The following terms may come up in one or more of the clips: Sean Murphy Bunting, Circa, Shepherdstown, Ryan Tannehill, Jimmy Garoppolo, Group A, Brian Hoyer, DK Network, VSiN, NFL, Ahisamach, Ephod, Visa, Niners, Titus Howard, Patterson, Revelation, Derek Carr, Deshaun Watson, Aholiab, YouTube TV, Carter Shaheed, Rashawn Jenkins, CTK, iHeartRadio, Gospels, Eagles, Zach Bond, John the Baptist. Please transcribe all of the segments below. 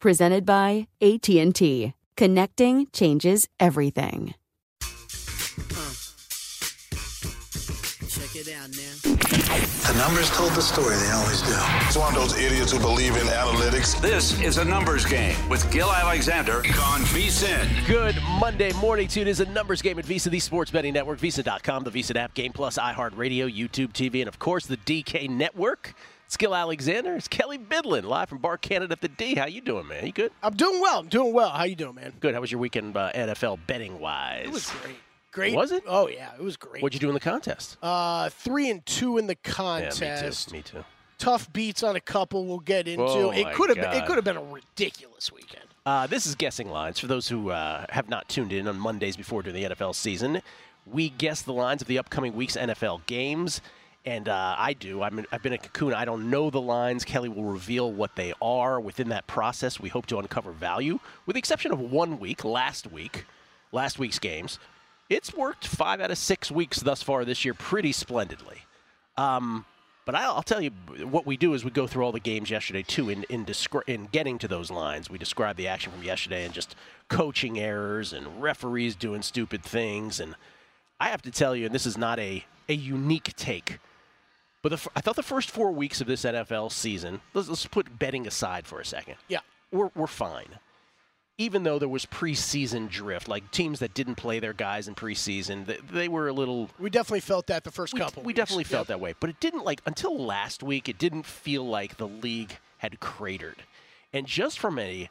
Presented by AT&T. Connecting changes everything. Check it out now. The numbers told the story, they always do. It's one of those idiots who believe in analytics. This is A Numbers Game with Gil Alexander on VSiN. Good Monday morning to you. It is A Numbers Game at Visa, the sports betting network, Visa.com, the VSiN app, Game Plus, iHeartRadio, YouTube TV, and, of course, the DK Network. It's Gil Alexander. It's Kelly Bydlon, live from Bar Canada at the D. How you doing, man? You good? I'm doing well. How you doing, man? Good. How was your weekend NFL betting-wise? It was great. Was it? Oh, yeah. It was great. What'd you do in the contest? 3-2 in the contest. Yeah, me too. Tough beats on a couple we'll get into. Oh, it could have been a ridiculous weekend. This is Guessing Lines. For those who have not tuned in on Mondays before during the NFL season, we guess the lines of the upcoming week's NFL games. And I've been a cocoon. I don't know the lines. Kelly will reveal what they are. Within that process, we hope to uncover value. With the exception of 1 week, last week's games, it's worked 5 out of 6 weeks thus far this year pretty splendidly. But I'll tell you what we do is we go through all the games yesterday, too, in getting to those lines. We describe the action from yesterday and just coaching errors and referees doing stupid things. And I have to tell you, and this is not a unique take, but I thought the first 4 weeks of this NFL season, let's put betting aside for a second. Yeah. We're fine. Even though there was preseason drift, like teams that didn't play their guys in preseason, they were a little... We definitely felt that the first couple weeks. We definitely felt that way. But it didn't, until last week, it didn't feel like the league had cratered. And just from an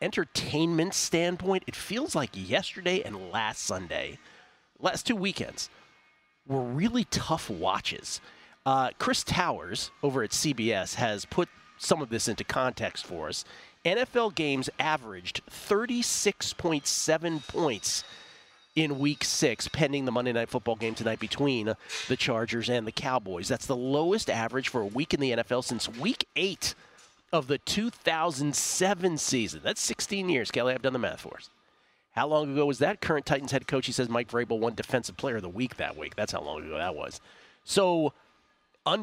entertainment standpoint, it feels like yesterday and last Sunday, last two weekends, were really tough watches. Chris Towers over at CBS has put some of this into context for us. NFL games averaged 36.7 points in Week 6, pending the Monday Night Football game tonight between the Chargers and the Cowboys. That's the lowest average for a week in the NFL since Week 8 of the 2007 season. That's 16 years, Kelly. I've done the math for us. How long ago was that? Current Titans head coach, he says Mike Vrabel won Defensive Player of the Week that week. That's how long ago that was. So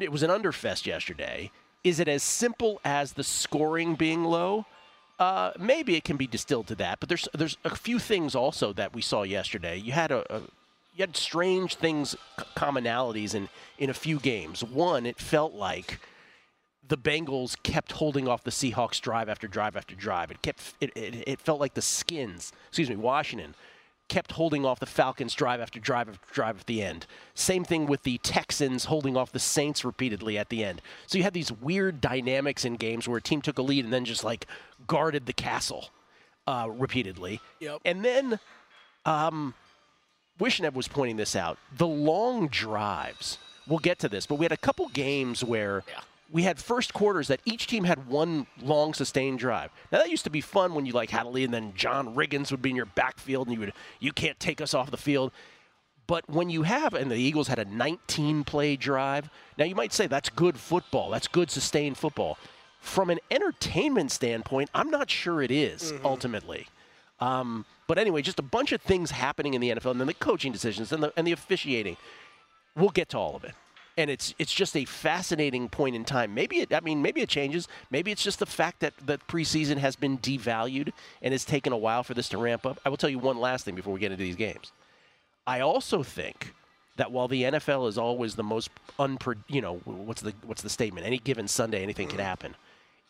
it was an underfest yesterday. Is it as simple as the scoring being low? Maybe it can be distilled to that, but there's a few things also that we saw yesterday. You had you had strange things, commonalities in a few games. One, it felt like the Bengals kept holding off the Seahawks drive after drive after drive. It felt like the Washington kept holding off the Falcons drive after drive after drive at the end. Same thing with the Texans holding off the Saints repeatedly at the end. So you had these weird dynamics in games where a team took a lead and then just guarded the castle repeatedly. Yep. And then Wishnev was pointing this out. The long drives. We'll get to this, but we had a couple games where we had first quarters that each team had one long sustained drive. Now that used to be fun when you had a lead and then John Riggins would be in your backfield and you can't take us off the field. But when you have, and the Eagles had a 19-play drive, now you might say that's good football, that's good sustained football. From an entertainment standpoint, I'm not sure it is ultimately. But anyway, just a bunch of things happening in the NFL and then the coaching decisions and the officiating. We'll get to all of it. And it's just a fascinating point in time. Maybe it changes. Maybe it's just the fact that the preseason has been devalued and it's taken a while for this to ramp up. I will tell you one last thing before we get into these games. I also think that while the NFL is always the most what's the statement? Any given Sunday, anything can happen,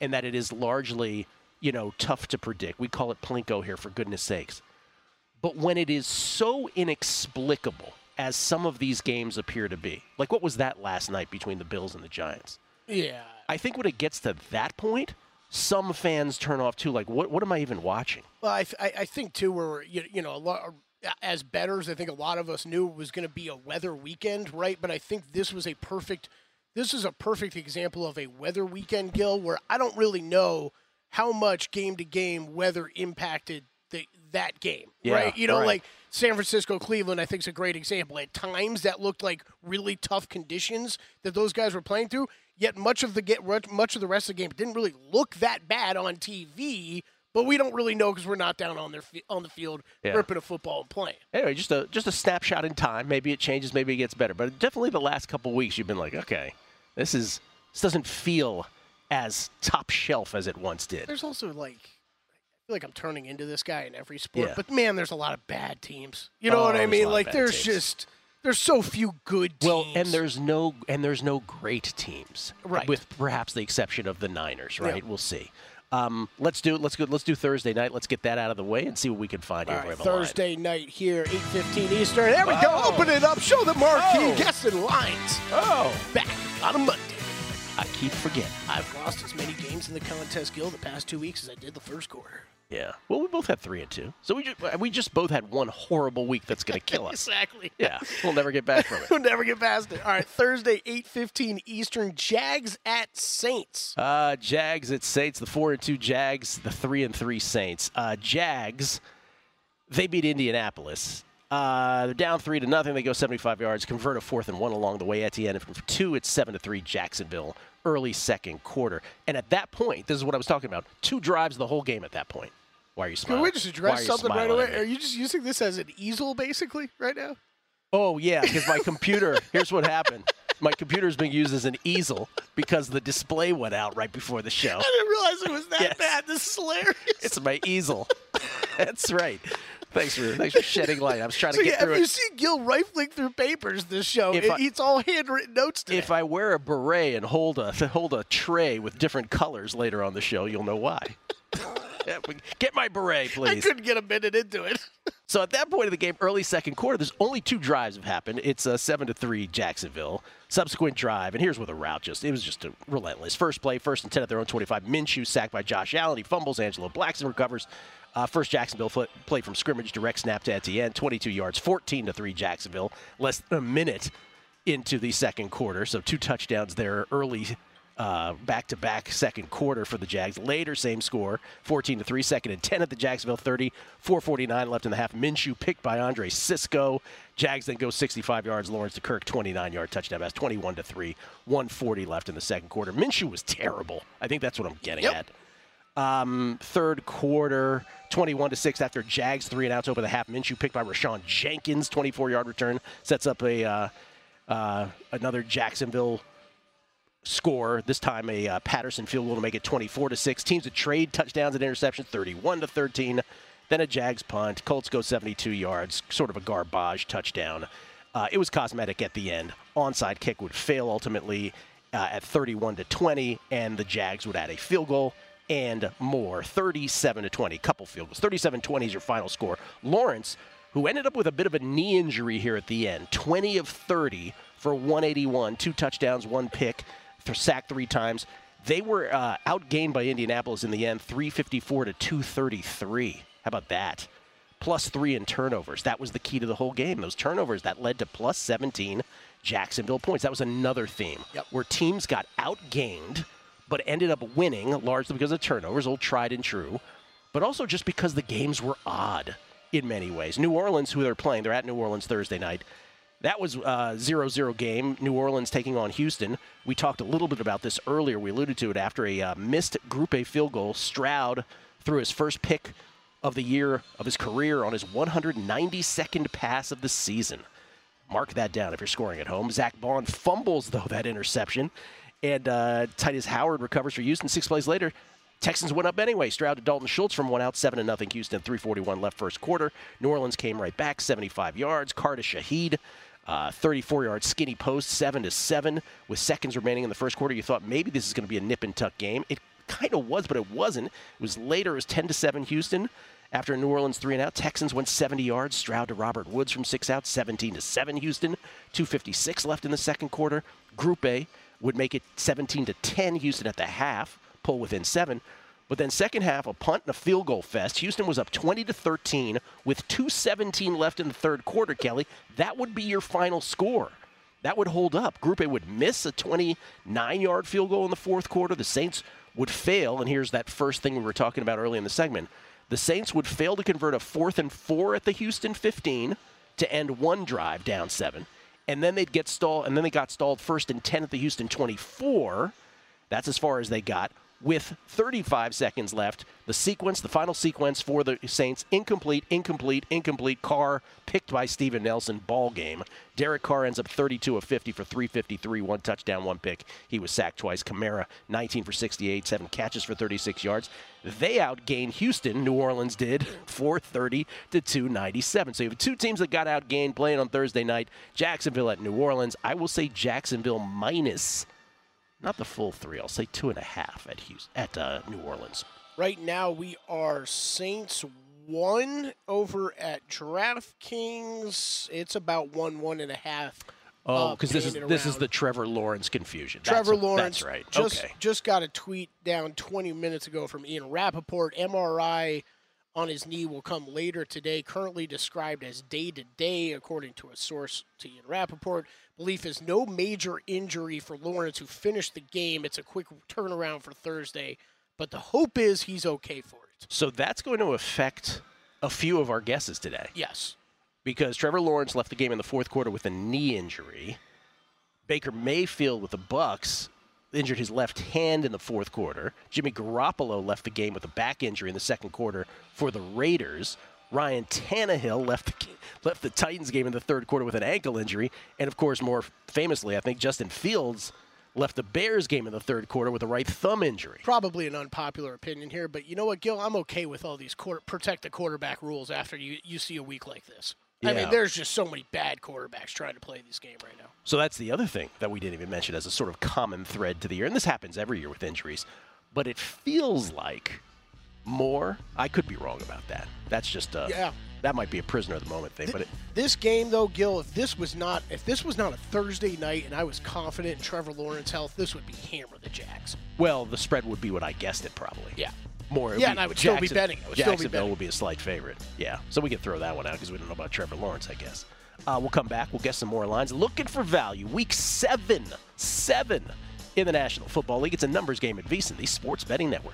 and that it is largely you know, tough to predict. We call it Plinko here, for goodness sakes. But when it is so inexplicable, as some of these games appear to be, like what was that last night between the Bills and the Giants? Yeah. I think when it gets to that point, some fans turn off, too. Like, what am I even watching? Well, I think, too, we're, you know, a lot, as bettors, I think a lot of us knew it was going to be a weather weekend, right? But I think this was a perfect – this is a perfect example of a weather weekend, Gil, where I don't really know how much game-to-game weather impacted that game, yeah, right? You know, right. Like San Francisco, Cleveland, I think is a great example. At times that looked like really tough conditions that those guys were playing through, yet much of the rest of the game didn't really look that bad on TV, but we don't really know because we're not down on the field, yeah, ripping a football and playing. Anyway, just a snapshot in time. Maybe it changes, maybe it gets better. But definitely the last couple of weeks you've been like, okay, this doesn't feel as top shelf as it once did. There's also like – I feel like I'm turning into this guy in every sport, yeah, but man, there's a lot of bad teams. You know what I mean? Like there's so few good teams. Well, and there's no great teams, right? With perhaps the exception of the Niners, right? Yeah. We'll see. Let's do Thursday night. Let's get that out of the way and see what we can find. All right, Thursday night here, 8:15 Eastern. There we go. Open it up. Show the marquee. Guessing lines. Back on a Monday. I keep forgetting. I've lost as many games in the contest, Gil, the past 2 weeks as I did the first quarter. Yeah. Well, we both had 3 and 2. So we just both had one horrible week that's going to kill us. Exactly. Yeah. We'll never get back from it. We'll never get past it. All right. Thursday, 8:15 Eastern, Jags at Saints. Jags at Saints. The 4-2 Jags. The 3-3 Saints. Jags, they beat Indianapolis. They're down 3-0. They go 75 yards, convert a 4th and 1 along the way. Etienne from 2, it's 7-3 Jacksonville, early second quarter. And at that point, this is what I was talking about, 2 drives the whole game at that point. Why are you smiling? Can we just address something right away? Are you just using this as an easel basically right now? Oh, yeah, because my computer, here's what happened. My computer's being used as an easel because the display went out right before the show. I didn't realize it was that bad. This is hilarious. It's my easel. That's right. Thanks for shedding light. I was trying to get through it. If you see Gil rifling through papers this show, it's all handwritten notes today. If I wear a beret and hold a tray with different colors later on the show, you'll know why. Get my beret, please. I couldn't get a minute into it. So at that point of the game, early second quarter, there's only 2 drives have happened. It's a 7-3 Jacksonville. Subsequent drive, and here's where the route was just relentless. First play, 1st and 10 at their own 25. Minshew sacked by Josh Allen. He fumbles. Angelo Blackson recovers. First Jacksonville play from scrimmage, direct snap to Etienne, 22 yards, 14-3 Jacksonville, less than a minute into the second quarter. So 2 touchdowns there early, back-to-back second quarter for the Jags. Later, same score, 14-3, 2nd and 10 at the Jacksonville 30, 4:49 left in the half. Minshew picked by Andre Sisco. Jags then go 65 yards, Lawrence to Kirk, 29-yard touchdown pass, 21-3, 1:40 left in the second quarter. Minshew was terrible. I think that's what I'm getting at. Third quarter, 21-6 after Jags 3 and outs over the half. Minshew picked by Rashawn Jenkins, 24-yard return, sets up a another Jacksonville score. This time a Patterson field goal to make it 24-6. Teams that trade touchdowns and interceptions, 31-13. Then a Jags punt. Colts go 72 yards, sort of a garbage touchdown. It was cosmetic at the end. Onside kick would fail ultimately at 31-20, and the Jags would add a field goal. And more, 37-20, couple field goals. 37-20 is your final score. Lawrence, who ended up with a bit of a knee injury here at the end, 20 of 30 for 181, 2 touchdowns, 1 pick, sacked 3 times. They were outgained by Indianapolis in the end, 354-233. How about that? +3 in turnovers. That was the key to the whole game. Those turnovers, that led to +17 Jacksonville points. That was another theme, where teams got outgained but ended up winning largely because of turnovers, old tried and true, but also just because the games were odd in many ways. New Orleans, who they're at New Orleans Thursday night. That was a 0-0 game, New Orleans taking on Houston. We talked a little bit about this earlier. We alluded to it after a missed Group A field goal. Stroud threw his first pick of the year of his career on his 192nd pass of the season. Mark that down if you're scoring at home. Zach Bond fumbles, though, that interception. And Titus Howard recovers for Houston. 6 plays later, Texans went up anyway. Stroud to Dalton Schultz from 1 out, 7-0. Houston, 3:41 left first quarter. New Orleans came right back, 75 yards. Carter Shaheed, 34-yard skinny post, 7-7. With seconds remaining in the first quarter, you thought maybe this is going to be a nip-and-tuck game. It kind of was, but it wasn't. It was later. It was 10-7 Houston. After New Orleans 3-and-out, Texans went 70 yards. Stroud to Robert Woods from 6 out, 17-7 Houston. 2:56 left in the second quarter. Group A would make it 17-10 Houston at the half, pull within 7. But then second half, a punt and a field goal fest. Houston was up 20-13 with 2:17 left in the third quarter, Kelly. That would be your final score. That would hold up. Group A would miss a 29-yard field goal in the fourth quarter. The Saints would fail, and here's that first thing we were talking about early in the segment. The Saints would fail to convert a 4th and 4 at the Houston 15 to end one drive down 7. And then they'd get stalled, and then they got stalled 1st and 10 at the Houston 24. That's as far as they got. With 35 seconds left, the final sequence for the Saints, incomplete. Carr picked by Steven Nelson, ball game. Derek Carr ends up 32 of 50 for 353, 1 touchdown, 1 pick. He was sacked twice. Kamara, 19 for 68, 7 catches for 36 yards. They outgained Houston, New Orleans did, 430 to 297. So you have two teams that got outgained playing on Thursday night. Jacksonville at New Orleans. I will say Jacksonville minus, not the full 3. I'll say 2.5 at Houston, at New Orleans. Right now we are Saints 1 over at DraftKings. It's about 1.5. Oh, because this is the Trevor Lawrence confusion. Trevor Lawrence. That's right. Just got a tweet down 20 minutes ago from Ian Rappaport. MRI on his knee will come later today. Currently described as day-to-day, according to a source to Ian Rappaport. Belief is no major injury for Lawrence, who finished the game. It's a quick turnaround for Thursday, but the hope is he's okay for it. So that's going to affect a few of our guesses today. Yes. Because Trevor Lawrence left the game in the fourth quarter with a knee injury. Baker Mayfield with the Bucks injured his left hand in the fourth quarter. Jimmy Garoppolo left the game with a back injury in the second quarter for the Raiders. Ryan Tannehill left the Titans game in the third quarter with an ankle injury. And, of course, more famously, I think Justin Fields left the Bears game in the third quarter with a right thumb injury. Probably an unpopular opinion here, but you know what, Gil? I'm okay with all these protect the quarterback rules after you see a week like this. Yeah. I mean, there's just so many bad quarterbacks trying to play this game right now. So that's the other thing that we didn't even mention as a sort of common thread to the year. And this happens every year with injuries. But it feels like more. I could be wrong about that. That's just that might be a prisoner of the moment thing. But this game, though, Gil, if this was not a Thursday night and I was confident in Trevor Lawrence's health, this would be hammer the Jags. Well, the spread would be what I guessed it probably. Yeah. More. Yeah, and I would still be betting. Jacksonville will be a slight favorite. Yeah, so we can throw that one out because we don't know about Trevor Lawrence, I guess. We'll come back. We'll guess some more lines. Looking for value. Week 7 in the National Football League. It's a numbers game at VSiN, the Sports Betting Network.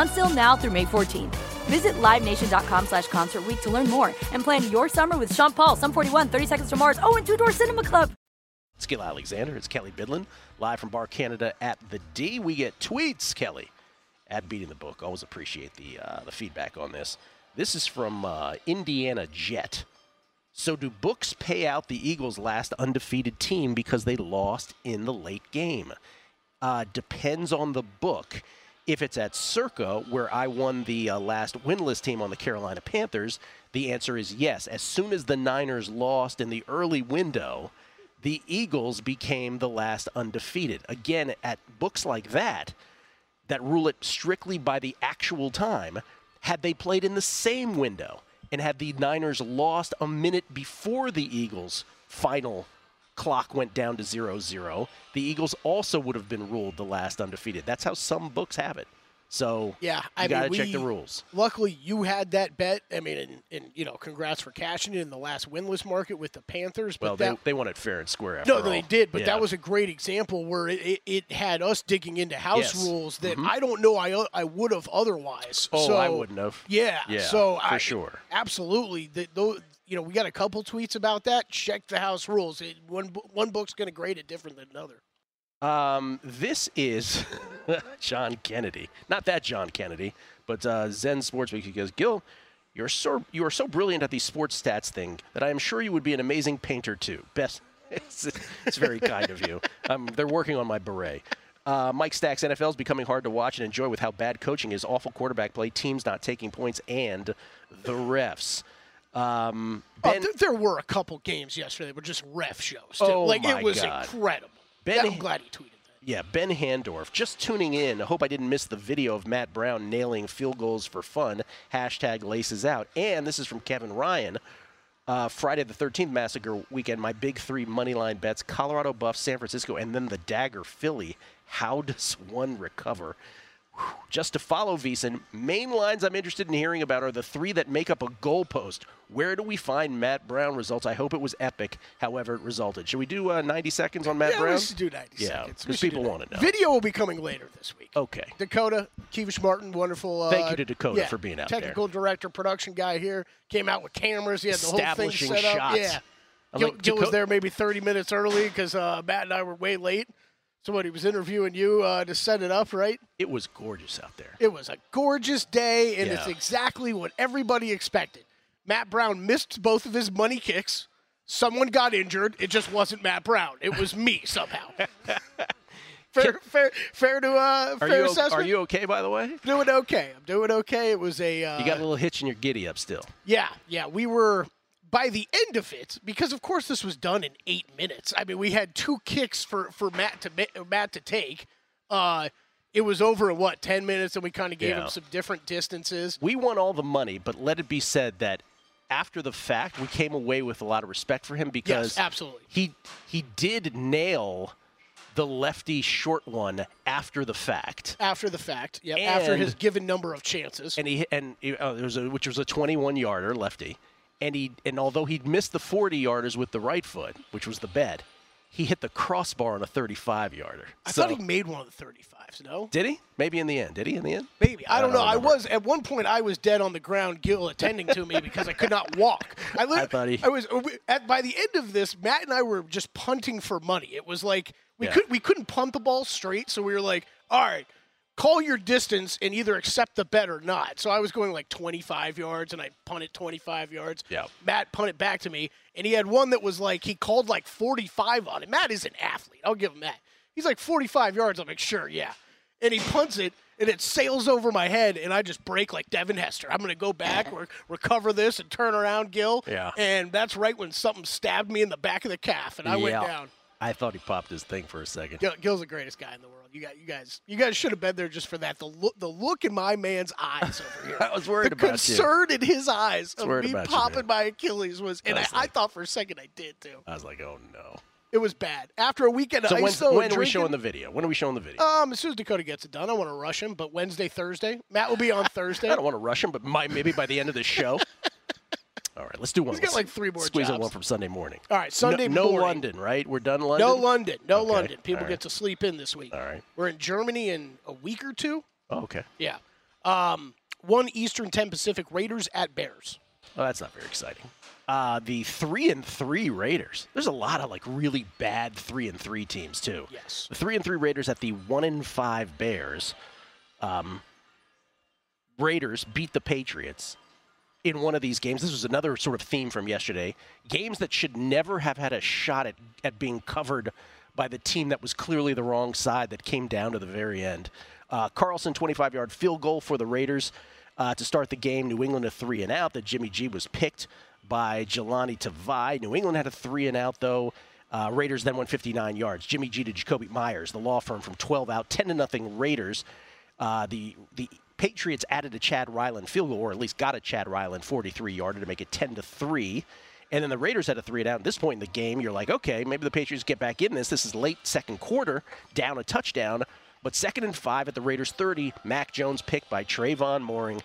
Until now through May 14th. Visit LiveNation.com/Concert Week to learn more and plan your summer with Sean Paul, Sum 41, 30 Seconds to Mars, and Two Door Cinema Club. It's Gil Alexander. It's Kelly Bydlon, live from Bar Canada at the D. We get tweets, Kelly, at Beating the Book. Always appreciate the feedback on this. This is from Indiana Jet. So do books pay out the Eagles' last undefeated team because they lost in the late game? Depends on the book. If it's at Circa, where I won the last winless team on the Carolina Panthers, the answer is yes. As soon as the Niners lost in the early window, the Eagles became the last undefeated. Again, at books like that, that rule it strictly by the actual time, had they played in the same window and had the Niners lost a minute before the Eagles' final clock went down to 0-0, the Eagles also would have been ruled the last undefeated. That's how some books have it. So you got to check the rules. Luckily, you had that bet. I mean, and you know, congrats for cashing it in the last winless market with the Panthers. But well, they won it fair and square after all. No, they did, but that was a great example where it had us digging into house rules that I don't know I would have otherwise. Oh, so, I wouldn't have. Yeah so for sure. Absolutely. You know, we got a couple tweets about that. Check the house rules. One book's going to grade it different than another. This is John Kennedy. Not that John Kennedy, but Zen Sportsweek. He goes, Gil, you are so brilliant at the sports stats thing that I am sure you would be an amazing painter too. Best. It's very kind of you. They're working on my beret. Mike Stacks, NFL is becoming hard to watch and enjoy with how bad coaching is, awful quarterback play, teams not taking points, and the refs. Ben, there were a couple games yesterday that were just ref shows. Oh, like, my it was God. Incredible. Ben, I'm glad he tweeted that. Yeah, Ben Handorf. Just tuning in. I hope I didn't miss the video of Matt Brown nailing field goals for fun. #LacesOut. And this is from Kevin Ryan. Friday the 13th massacre weekend. My big three money line bets: Colorado Buffs, San Francisco, and then the dagger Philly. How does one recover? Whew. Just to follow VSiN, main lines I'm interested in hearing about are the three that make up a goalpost. Where do we find Matt Brown results? I hope it was epic, however it resulted. Should we do 90 seconds on Matt Brown? Yeah, we should do 90 seconds. Because people want to know. Video will be coming later this week. Okay. Dakota, Kevish Martin, wonderful. Thank you to Dakota for being out technical there. Technical director, production guy here. Came out with cameras. He had the whole thing set shots. Up. Yeah. Gil was there maybe 30 minutes early because Matt and I were way late. So what, he was interviewing you to set it up, right? It was gorgeous out there. It was a gorgeous day, and it's exactly what everybody expected. Matt Brown missed both of his money kicks. Someone got injured. It just wasn't Matt Brown. It was me somehow. Fair assessment. Are you okay, by the way? Doing okay. I'm doing okay. It was a you got a little hitch in your giddy up still. Yeah. We were. By the end of it, because, of course, this was done in 8 minutes. I mean, we had two kicks for Matt to take. It was over in, 10 minutes, and we kind of gave him some different distances. We won all the money, but let it be said that after the fact, we came away with a lot of respect for him because he did nail the lefty short one after the fact. After the fact, after his given number of chances. And which was a 21-yarder lefty. And although he'd missed the 40-yarders with the right foot, which was the bet, he hit the crossbar on a 35-yarder. I thought he made one of the 35s, no? Did he? Maybe in the end. Did he in the end? Maybe. I don't know. I was at one point I was dead on the ground, Gil attending to me because I could not walk. By the end of this, Matt and I were just punting for money. It was like we couldn't punt the ball straight, so we were like, all right, call your distance and either accept the bet or not. So I was going like 25 yards, and I punted 25 yards. Yep. Matt punted back to me, and he had one that was like he called like 45 on it. Matt is an athlete. I'll give him that. He's like 45 yards. I'm like, sure, yeah. And he punts it, and it sails over my head, and I just break like Devin Hester. I'm going to go back, recover this, and turn around, Gil. Yeah. And that's right when something stabbed me in the back of the calf, and I went down. I thought he popped his thing for a second. Gil's the greatest guy in the world. You guys should have been there just for that. The look in my man's eyes over here. I was worried about you. The concern in his eyes of me popping my Achilles was, and I thought for a second I did too. I was like, oh no, it was bad. After a weekend, so when are we showing the video? When are we showing the video? As soon as Dakota gets it done, I want to rush him. But Wednesday, Thursday, Matt will be on Thursday. I don't want to rush him, but maybe by the end of the show. All right, let's do one. He's got like three more squeeze jobs. Squeeze on one from Sunday morning. All right, Sunday morning. No London, right? We're done London? No London. No London. People get to sleep in this week. All right. We're in Germany in a week or two. Oh, okay. Yeah. 1 Eastern, 10 Pacific, Raiders at Bears. Oh, that's not very exciting. The 3-3 Raiders. There's a lot of, like, really bad 3-3 teams, too. Yes. The 3-3 Raiders at the 1-5 Bears. Raiders beat the Patriots in one of these games. This was another sort of theme from yesterday. Games that should never have had a shot at being covered by the team that was clearly the wrong side that came down to the very end. Carlson, 25-yard field goal for the Raiders to start the game. New England a 3-and-out that Jimmy G was picked by Jelani Tavai. New England had a 3-and-out, though. Raiders then went 59 yards. Jimmy G to Jacoby Myers, the law firm, from 12 out. 10-0 Raiders. The Patriots added a Chad Ryland field goal, or at least got a Chad Ryland 43-yarder to make it 10-3. And then the Raiders had a 3-and-out. At this point in the game, you're like, okay, maybe the Patriots get back in this. This is late second quarter, down a touchdown. But 2nd and 5 at the Raiders 30, Mac Jones picked by Trayvon Moehring.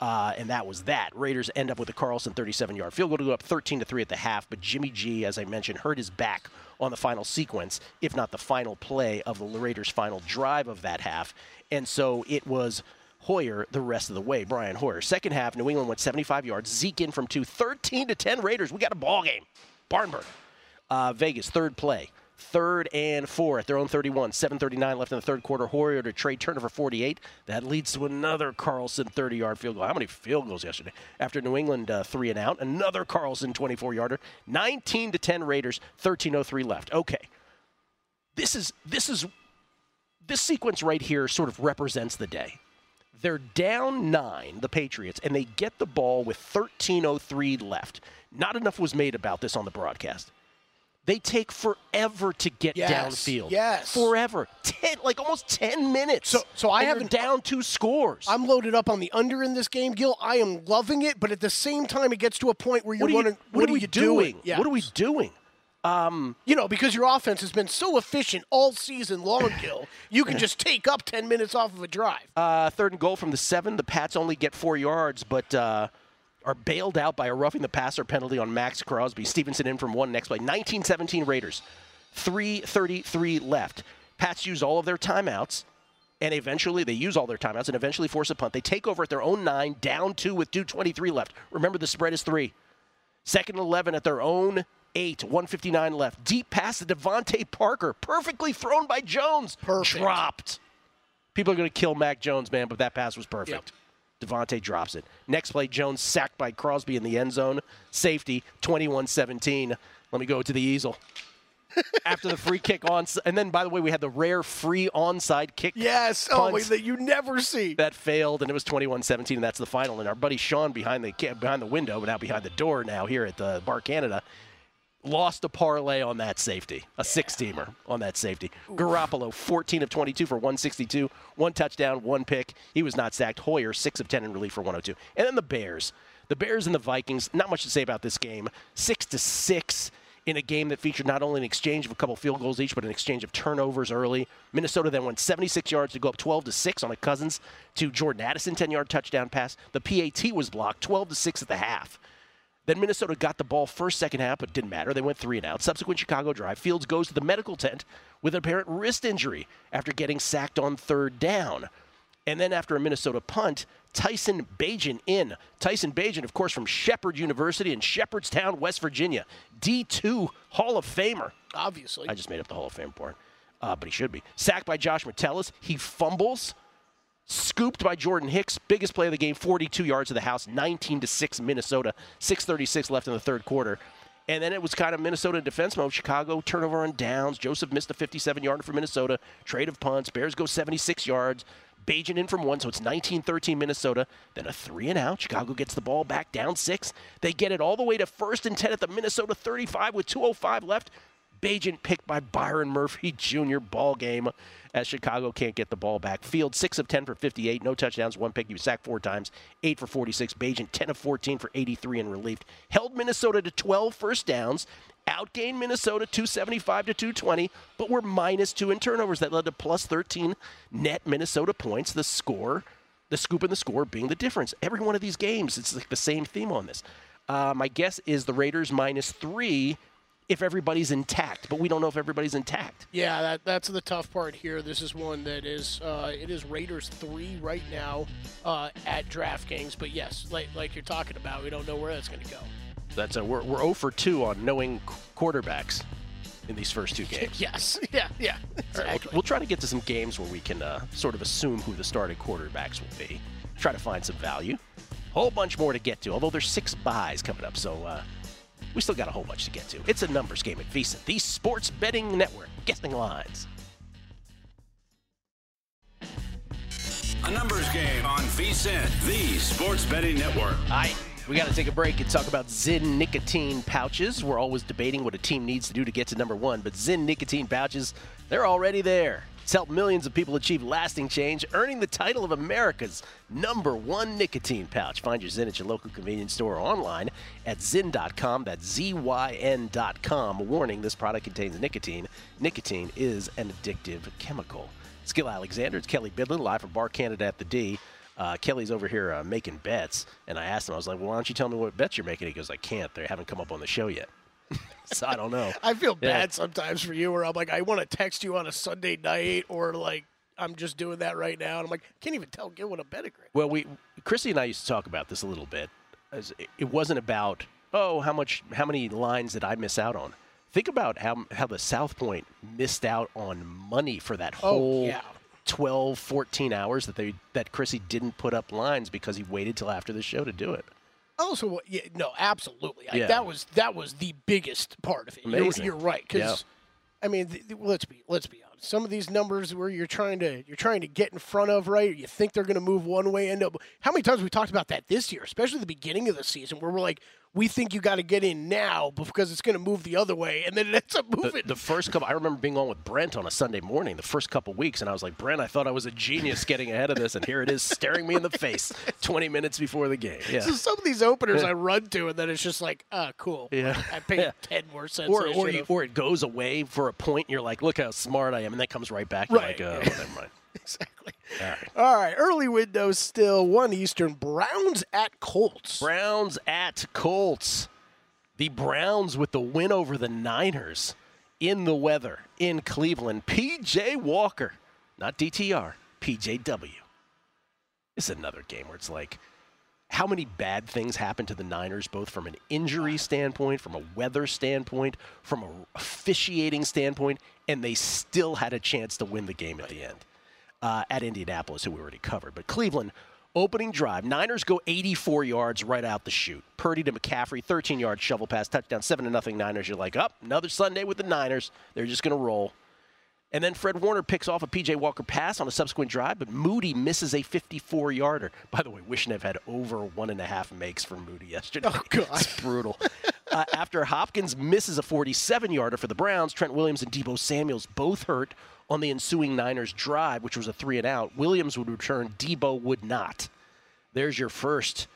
And that was that. Raiders end up with a Carlson 37-yard field goal to go up 13-3 at the half. But Jimmy G, as I mentioned, hurt his back on the final sequence, if not the final play of the Raiders' final drive of that half. And so it was Hoyer the rest of the way, Brian Hoyer. 2nd half, New England went 75 yards. Zeke in from 2, 13-10 Raiders. We got a ball game. Barn burner. Vegas, 3rd play. 3rd and 4 at their own 31. 7:39 left in the 3rd quarter. Hoyer to Trey Turner for 48. That leads to another Carlson 30-yard field goal. How many field goals yesterday? After New England 3 and out, another Carlson 24-yarder. 19-10 Raiders. 13:03 left. Okay, this sequence right here sort of represents the day. They're down 9, the Patriots, and they get the ball with 13:03 left. Not enough was made about this on the broadcast. They take forever to get downfield. Yes. Forever. 10, like almost 10 minutes. So I haven't down 2 scores. I'm loaded up on the under in this game, Gil. I am loving it, but at the same time, it gets to a point where you're wondering, what are you doing? Yeah. What are we doing? You know, because your offense has been so efficient all season long, Gil, you can just take up 10 minutes off of a drive. 3rd and goal from the 7. The Pats only get 4 yards, but are bailed out by a roughing the passer penalty on Max Crosby. Stevenson in from 1 next play. 19-17 Raiders. 3:33 left. Pats use all of their timeouts, and eventually force a punt. They take over at their own 9, down 2 with 2:23 left. Remember, the spread is 3. 2nd and 11 at their own 8, 1:59 left. Deep pass to Devontae Parker. Perfectly thrown by Jones. Perfect. Dropped. People are going to kill Mac Jones, man, but that pass was perfect. Yep. Devontae drops it. Next play, Jones sacked by Crosby in the end zone. Safety, 21-17. Let me go to the easel. After the free kick on, and then, by the way, we had the rare free onside kick. Yes, always that you never see. That failed, and it was 21-17, and that's the final. And our buddy Sean behind the window, but now behind the door now here at the Bar Canada, lost a parlay on that safety, a 6-teamer on that safety. Ooh. Garoppolo, 14 of 22 for 162, 1 touchdown, 1 pick. He was not sacked. Hoyer, 6 of 10 in relief for 102. And then the Bears. The Bears and the Vikings, not much to say about this game. 6-6 in a game that featured not only an exchange of a couple field goals each, but an exchange of turnovers early. Minnesota then went 76 yards to go up 12-6 on a Cousins to Jordan Addison 10-yard touchdown pass. The PAT was blocked, 12-6 at the half. Then Minnesota got the ball first, 2nd half, but it didn't matter. They went 3 and out. Subsequent Chicago drive. Fields goes to the medical tent with an apparent wrist injury after getting sacked on 3rd down. And then after a Minnesota punt, Tyson Bajan in. Tyson Bajan, of course, from Shepherd University in Shepherdstown, West Virginia. D2 Hall of Famer. Obviously. I just made up the Hall of Fame part, but he should be. Sacked by Josh Metellus. He fumbles. Scooped by Jordan Hicks, biggest play of the game, 42 yards to the house, 19-6 Minnesota, 6:36 left in the 3rd quarter. And then it was kind of Minnesota defense mode. Chicago, turnover on downs. Joseph missed a 57-yarder for Minnesota. Trade of punts. Bears go 76 yards. Bajan in from 1, so it's 19-13 Minnesota. Then a 3 and out. Chicago gets the ball back, down 6. They get it all the way to 1st and 10 at the Minnesota 35 with 2:05 left. Bajan picked by Byron Murphy Jr. Ball game as Chicago can't get the ball back. Field 6 of 10 for 58, no touchdowns, 1 pick. He was sacked 4 times, 8 for 46. Bajan 10 of 14 for 83 in relief. Held Minnesota to 12 first downs. Outgained Minnesota 275 to 220, but were -2 in turnovers. That led to +13 net Minnesota points. The score, the scoop and the score being the difference. Every one of these games, it's like the same theme on this. My guess is the Raiders -3. If everybody's intact, but we don't know if everybody's intact. Yeah, that's the tough part here. This is one that is it is Raiders 3 right now at DraftKings. But yes, like you're talking about, we don't know where that's going to go. That's we're 0 for 2 on knowing quarterbacks in these first 2 games. Yes, yeah. Exactly. Right, we'll try to get to some games where we can sort of assume who the starting quarterbacks will be. Try to find some value. Whole bunch more to get to. Although there's 6 buys coming up, so. We still got a whole bunch to get to. It's a numbers game at Visa, the Sports Betting Network. Guessing lines. A numbers game on VSiN, the Sports Betting Network. All right, we got to take a break and talk about ZYN nicotine pouches. We're always debating what a team needs to do to get to number 1, but ZYN nicotine pouches, they're already there. It's helped millions of people achieve lasting change, earning the title of America's number 1 nicotine pouch. Find your ZYN at your local convenience store or online at ZYN.com. That's ZYN.com. Warning, this product contains nicotine. Nicotine is an addictive chemical. It's Gil Alexander. It's Kelly Bydlon, live from Bar Canada at the D. Kelly's over here making bets, and I asked him, I was like, well, why don't you tell me what bets you're making? He goes, I can't. They haven't come up on the show yet. So I don't know. I feel bad sometimes for you where I'm like, I want to text you on a Sunday night, or like, I'm just doing that right now. And I'm like, I can't even tell Gil what a bet agreed. Well, Chrissy and I used to talk about this a little bit. It wasn't about, oh, how many lines did I miss out on? Think about how the South Point missed out on money for that whole 12, 14 hours that Chrissy didn't put up lines because he waited till after the show to do it. Also, yeah, no, absolutely. Yeah. That was the biggest part of it. You're right, because I mean, let's be honest. Some of these numbers where you're trying to get in front of, right? You think they're going to move one way, end up. How many times have we talked about that this year, especially the beginning of the season, where we're like, we think you got to get in now because it's going to move the other way, and then it ends up moving. The first couple, I remember being on with Brent on a Sunday morning. The first couple weeks, and I was like, Brent, I thought I was a genius getting ahead of this, and here it is staring me in the face 20 minutes before the game. Yeah. So some of these openers I run to, and then it's just like, ah, cool. Yeah. I paid 10 more cents. Or it goes away for a point, and you're like, look how smart I am, and that comes right back. Right. You're like, oh, never mind. Exactly. All right. Early window still. 1 Eastern. Browns at Colts. The Browns with the win over the Niners in the weather in Cleveland. P.J. Walker. Not DTR. P.J.W. It's another game where it's like, how many bad things happened to the Niners, both from an injury standpoint, from a weather standpoint, from an officiating standpoint, and they still had a chance to win the game at the end. At Indianapolis, who we already covered. But Cleveland, opening drive. Niners go 84 yards right out the chute. Purdy to McCaffrey, 13-yard shovel pass, touchdown, 7-0 Niners. You're like, oh, another Sunday with the Niners. They're just going to roll. And then Fred Warner picks off a P.J. Walker pass on a subsequent drive, but Moody misses a 54-yarder. By the way, Wishnev had over 1.5 makes for Moody yesterday. Oh, God. It's brutal. After Hopkins misses a 47-yarder for the Browns, Trent Williams and Deebo Samuels both hurt on the ensuing Niners drive, which was a 3-and-out. Williams would return. Deebo would not. There's your first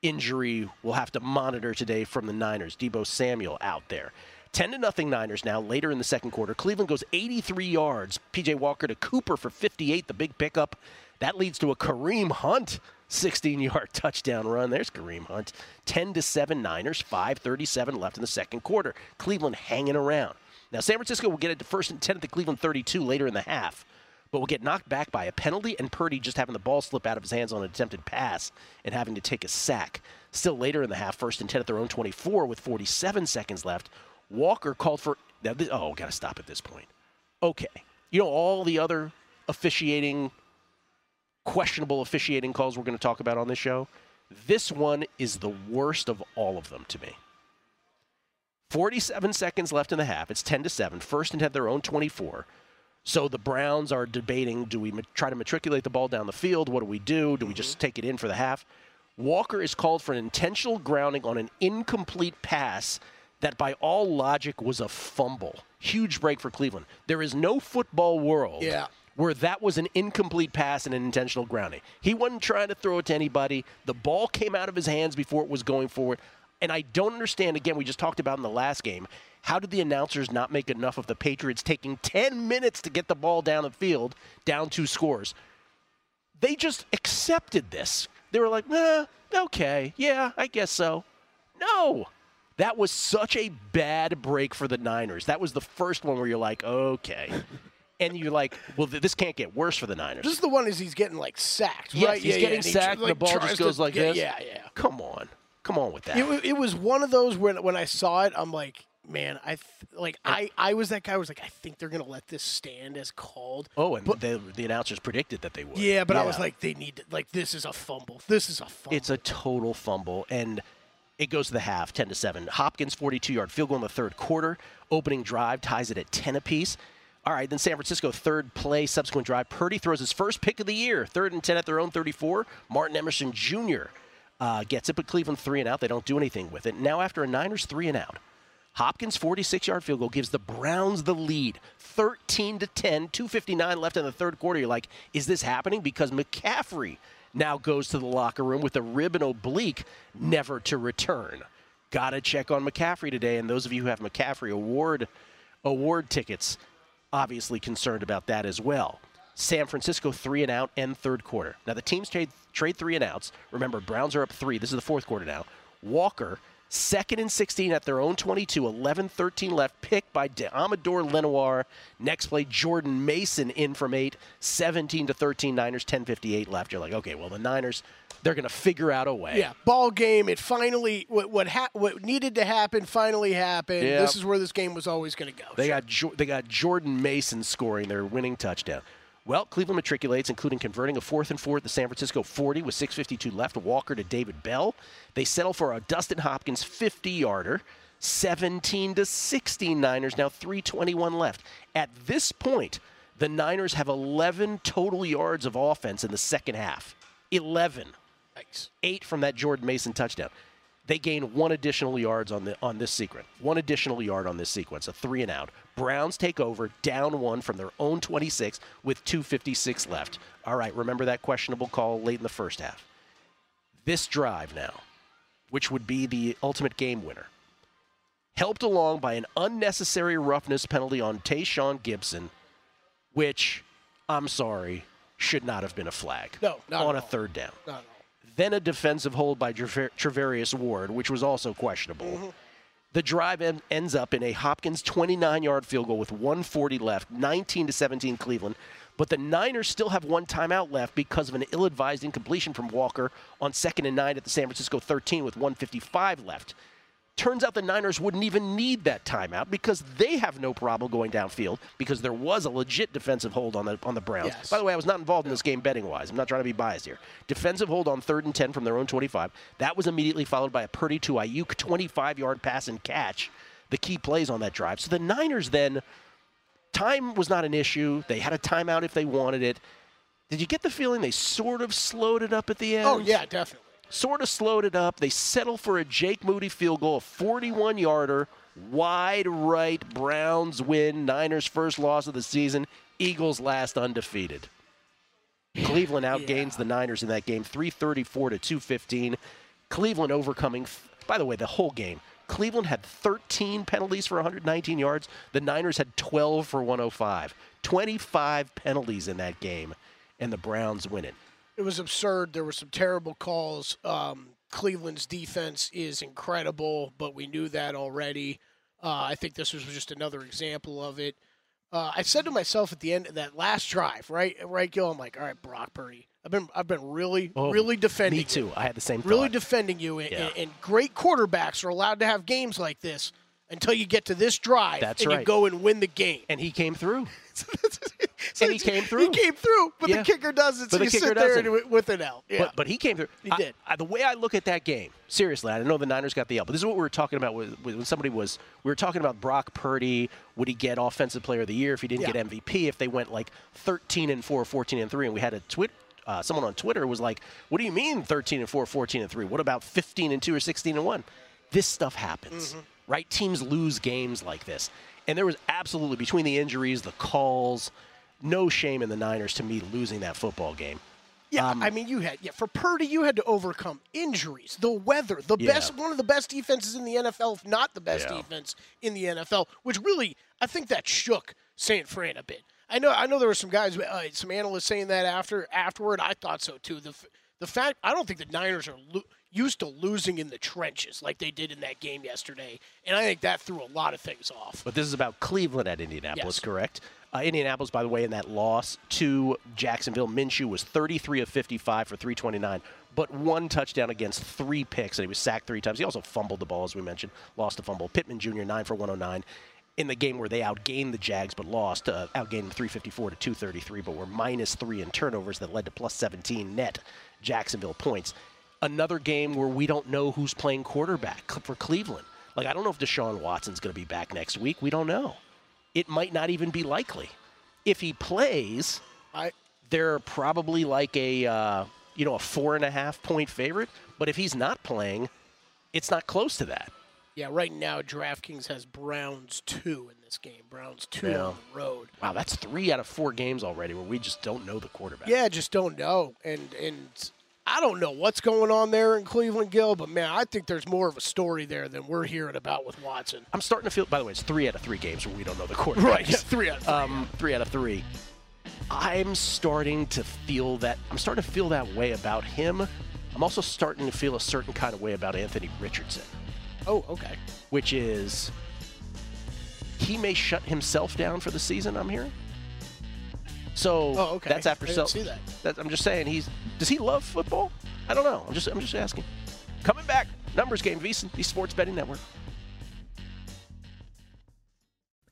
injury we'll have to monitor today from the Niners. Deebo Samuel out there. 10-0 Niners now, later in the second quarter. Cleveland goes 83 yards. P.J. Walker to Cooper for 58, the big pickup. That leads to a Kareem Hunt 16-yard touchdown run. There's Kareem Hunt. 10-7 Niners, 5:37 left in the second quarter. Cleveland hanging around. Now, San Francisco will get it to 1st and 10 at the Cleveland 32 later in the half, but will get knocked back by a penalty and Purdy just having the ball slip out of his hands on an attempted pass and having to take a sack. Still later in the half, 1st and 10 at their own 24 with 47 seconds left. Walker called for – got to stop at this point. Okay. You know, all the other officiating, questionable officiating calls we're going to talk about on this show, this one is the worst of all of them to me. 47 seconds left in the half. It's 10-7. 1st and 10 at their own 24. So the Browns are debating, do we try to matriculate the ball down the field? What do we do? Do we just take it in for the half? Walker is called for an intentional grounding on an incomplete pass that by all logic was a fumble. Huge break for Cleveland. There is no football world where that was an incomplete pass and an intentional grounding. He wasn't trying to throw it to anybody. The ball came out of his hands before it was going forward. And I don't understand, again, we just talked about in the last game, how did the announcers not make enough of the Patriots taking 10 minutes to get the ball down the field, down 2 scores? They just accepted this. They were like, okay, yeah, I guess so. No, that was such a bad break for the Niners. That was the first one where you're like, okay. And you're like, well, this can't get worse for the Niners. This is the one is he's getting, like, sacked, right? Yes, he's getting sacked, and the ball just goes like this. Yeah. Come on with that. It was one of those where when I saw it, I'm like, man, I was that guy who was like, I think they're going to let this stand as called. Oh, and the announcers predicted that they would. Yeah, but I was like, they need to, like, this is a fumble. This is a fumble. It's a total fumble, and it goes to the half, 10-7. Hopkins, 42-yard field goal in the third quarter. Opening drive ties it at 10 apiece. All right, then San Francisco, third play, subsequent drive. Purdy throws his first pick of the year, 3rd and 10 at their own 34. Martin Emerson Jr., gets it, but Cleveland 3-and-out. They don't do anything with it. Now after a Niners 3-and-out, Hopkins 46-yard field goal gives the Browns the lead, 13-10, 2:59 left in the third quarter. You're like, is this happening? Because McCaffrey now goes to the locker room with a rib and oblique, never to return. Got to check on McCaffrey today, and those of you who have McCaffrey award tickets, obviously concerned about that as well. San Francisco 3-and-out and third quarter. Now, the teams trade 3-and-outs. Remember, Browns are up 3. This is the fourth quarter now. Walker, 2nd and 16 at their own 22, 11-13 left, picked by Amador Lenoir. Next play, Jordan Mason in from 8, 17-13, Niners, 10:58 left. You're like, okay, well, the Niners, they're going to figure out a way. Yeah, ball game. It finally, what needed to happen finally happened. Yep. This is where this game was always going to go. They got Jordan Mason scoring their winning touchdown. Well, Cleveland matriculates, including converting a 4th and 4 at the San Francisco 40 with 6:52 left. Walker to David Bell. They settle for a Dustin Hopkins 50-yarder. 17-16 Niners, now 3:21 left. At this point, the Niners have 11 total yards of offense in the second half. 11. Nice. 8 from that Jordan Mason touchdown. They gain one additional yard on this sequence, a 3-and-out. Browns take over, down 1 from their own 26 with 2:56 left. All right, remember that questionable call late in the first half. This drive now, which would be the ultimate game winner, helped along by an unnecessary roughness penalty on Tayshaun Gibson, which, I'm sorry, should not have been a flag. No, not on a third down. Not at all. Then a defensive hold by Travarius Ward, which was also questionable. Mm-hmm. The drive ends up in a Hopkins 29-yard field goal with 1:40 left, 19-17 Cleveland. But the Niners still have one timeout left because of an ill-advised incompletion from Walker on 2nd and 9 at the San Francisco 13 with 1:55 left. Turns out the Niners wouldn't even need that timeout because they have no problem going downfield because there was a legit defensive hold on the Browns. Yes. By the way, I was not involved in this game betting-wise. I'm not trying to be biased here. Defensive hold on 3rd and 10 from their own 25. That was immediately followed by a Purdy to Ayuk 25-yard pass and catch, the key plays on that drive. So the Niners then, time was not an issue. They had a timeout if they wanted it. Did you get the feeling they sort of slowed it up at the end? Oh, yeah, definitely. Sort of slowed it up. They settle for a Jake Moody field goal, a 41-yarder, wide right. Browns win. Niners' first loss of the season. Eagles last undefeated. Cleveland outgains the Niners in that game, 334-215. Cleveland overcoming, by the way, the whole game. Cleveland had 13 penalties for 119 yards. The Niners had 12 for 105. 25 penalties in that game, and the Browns win it. It was absurd. There were some terrible calls. Cleveland's defense is incredible, but we knew that already. I think this was just another example of it. I said to myself at the end of that last drive, right, Gil? I'm like, all right, Brock Purdy. I've been really defending. Me too. I had the same thought. Really defending you, and great quarterbacks are allowed to have games like this until you get to this drive. That's and right. You go and win the game. And he came through. So and he came through. He came through, but the kicker doesn't. So you sit there with an L. Yeah. But he came through. He did. The way I look at that game, seriously, I know the Niners got the L, but this is what we were talking about when somebody was – we were talking about Brock Purdy, would he get Offensive Player of the Year if he didn't get MVP, if they went like 13-4, 14-3, and we had a someone on Twitter was like, what do you mean 13-4, 14-3? What about 15-2 or 16-1? This stuff happens, right? Teams lose games like this. And there was absolutely, between the injuries, the calls – no shame in the Niners to me losing that football game. Yeah, I mean, for Purdy, you had to overcome injuries, the weather, the best, one of the best defenses in the NFL, if not the best defense in the NFL, which really, I think that shook San Fran a bit. I know there were some guys, some analysts saying that afterward. I thought so too. The fact, I don't think the Niners are used to losing in the trenches like they did in that game yesterday, and I think that threw a lot of things off. But this is about Cleveland at Indianapolis, correct? Indianapolis, by the way, in that loss to Jacksonville, Minshew was 33 of 55 for 329, but one touchdown against 3 picks, and he was sacked 3 times. He also fumbled the ball, as we mentioned, lost a fumble. Pittman Jr., 9 for 109 in the game where they outgained the Jags but lost, outgained them 354 to 233, but were minus 3 in turnovers that led to plus 17 net Jacksonville points. Another game where we don't know who's playing quarterback for Cleveland. Like, I don't know if Deshaun Watson's going to be back next week. We don't know. It might not even be likely. If he plays, they're probably like a 4.5-point favorite. But if he's not playing, it's not close to that. Yeah, right now DraftKings has Browns 2 in this game. Browns 2 on the road. Wow, that's 3 out of 4 games already where we just don't know the quarterback. Yeah, just don't know. And I don't know what's going on there in Cleveland, Gil, but, man, I think there's more of a story there than we're hearing about with Watson. I'm starting to feel – by the way, it's 3 out of 3 games where we don't know the quarterback. Right, 3 out of 3. I'm starting to feel that. I'm starting to feel that way about him. I'm also starting to feel a certain kind of way about Anthony Richardson. Oh, okay. Which is, he may shut himself down for the season, I'm hearing. So that's after self. I didn't see that. I'm just saying, does he love football? I don't know. I'm just asking. Coming back, numbers game, VSiN, the Sports Betting Network.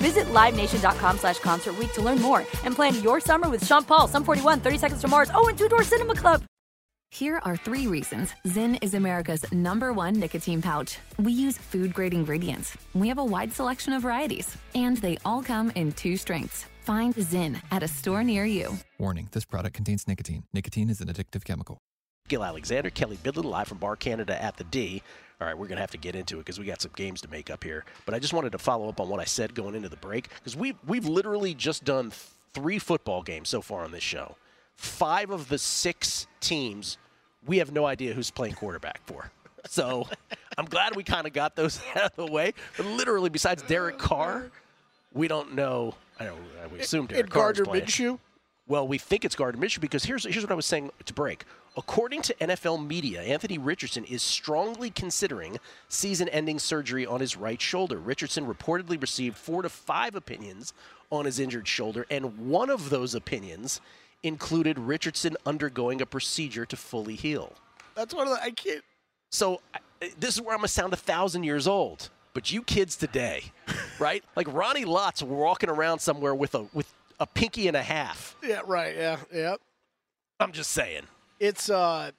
Visit LiveNation.com/Concert Week to learn more and plan your summer with Sean Paul, Sum 41, 30 Seconds to Mars, and Two Door Cinema Club. Here are 3 reasons VSiN is America's #1 nicotine pouch. We use food-grade ingredients. We have a wide selection of varieties, and they all come in 2 strengths. Find VSiN at a store near you. Warning, this product contains nicotine. Nicotine is an addictive chemical. Gil Alexander, Kelly Bydlon, live from Bar Canada at the D. All right, we're going to have to get into it because we got some games to make up here. But I just wanted to follow up on what I said going into the break, because we've literally just done 3 football games so far on this show. 5 of the 6 teams, we have no idea who's playing quarterback for. So I'm glad we kind of got those out of the way. But literally, besides Derek Carr, we don't know. I don't. We assume Derek Carr is playing. Minshew? Well, we think it's Gardner Minshew because here's what I was saying to break. According to NFL media, Anthony Richardson is strongly considering season-ending surgery on his right shoulder. Richardson reportedly received 4 to 5 opinions on his injured shoulder, and one of those opinions included Richardson undergoing a procedure to fully heal. That's one of the – I can't – So this is where I'm going to sound 1,000 years old, but you kids today, right? Like Ronnie Lott's walking around somewhere with a pinky and a half. Yeah, right, yeah. I'm just saying. It's I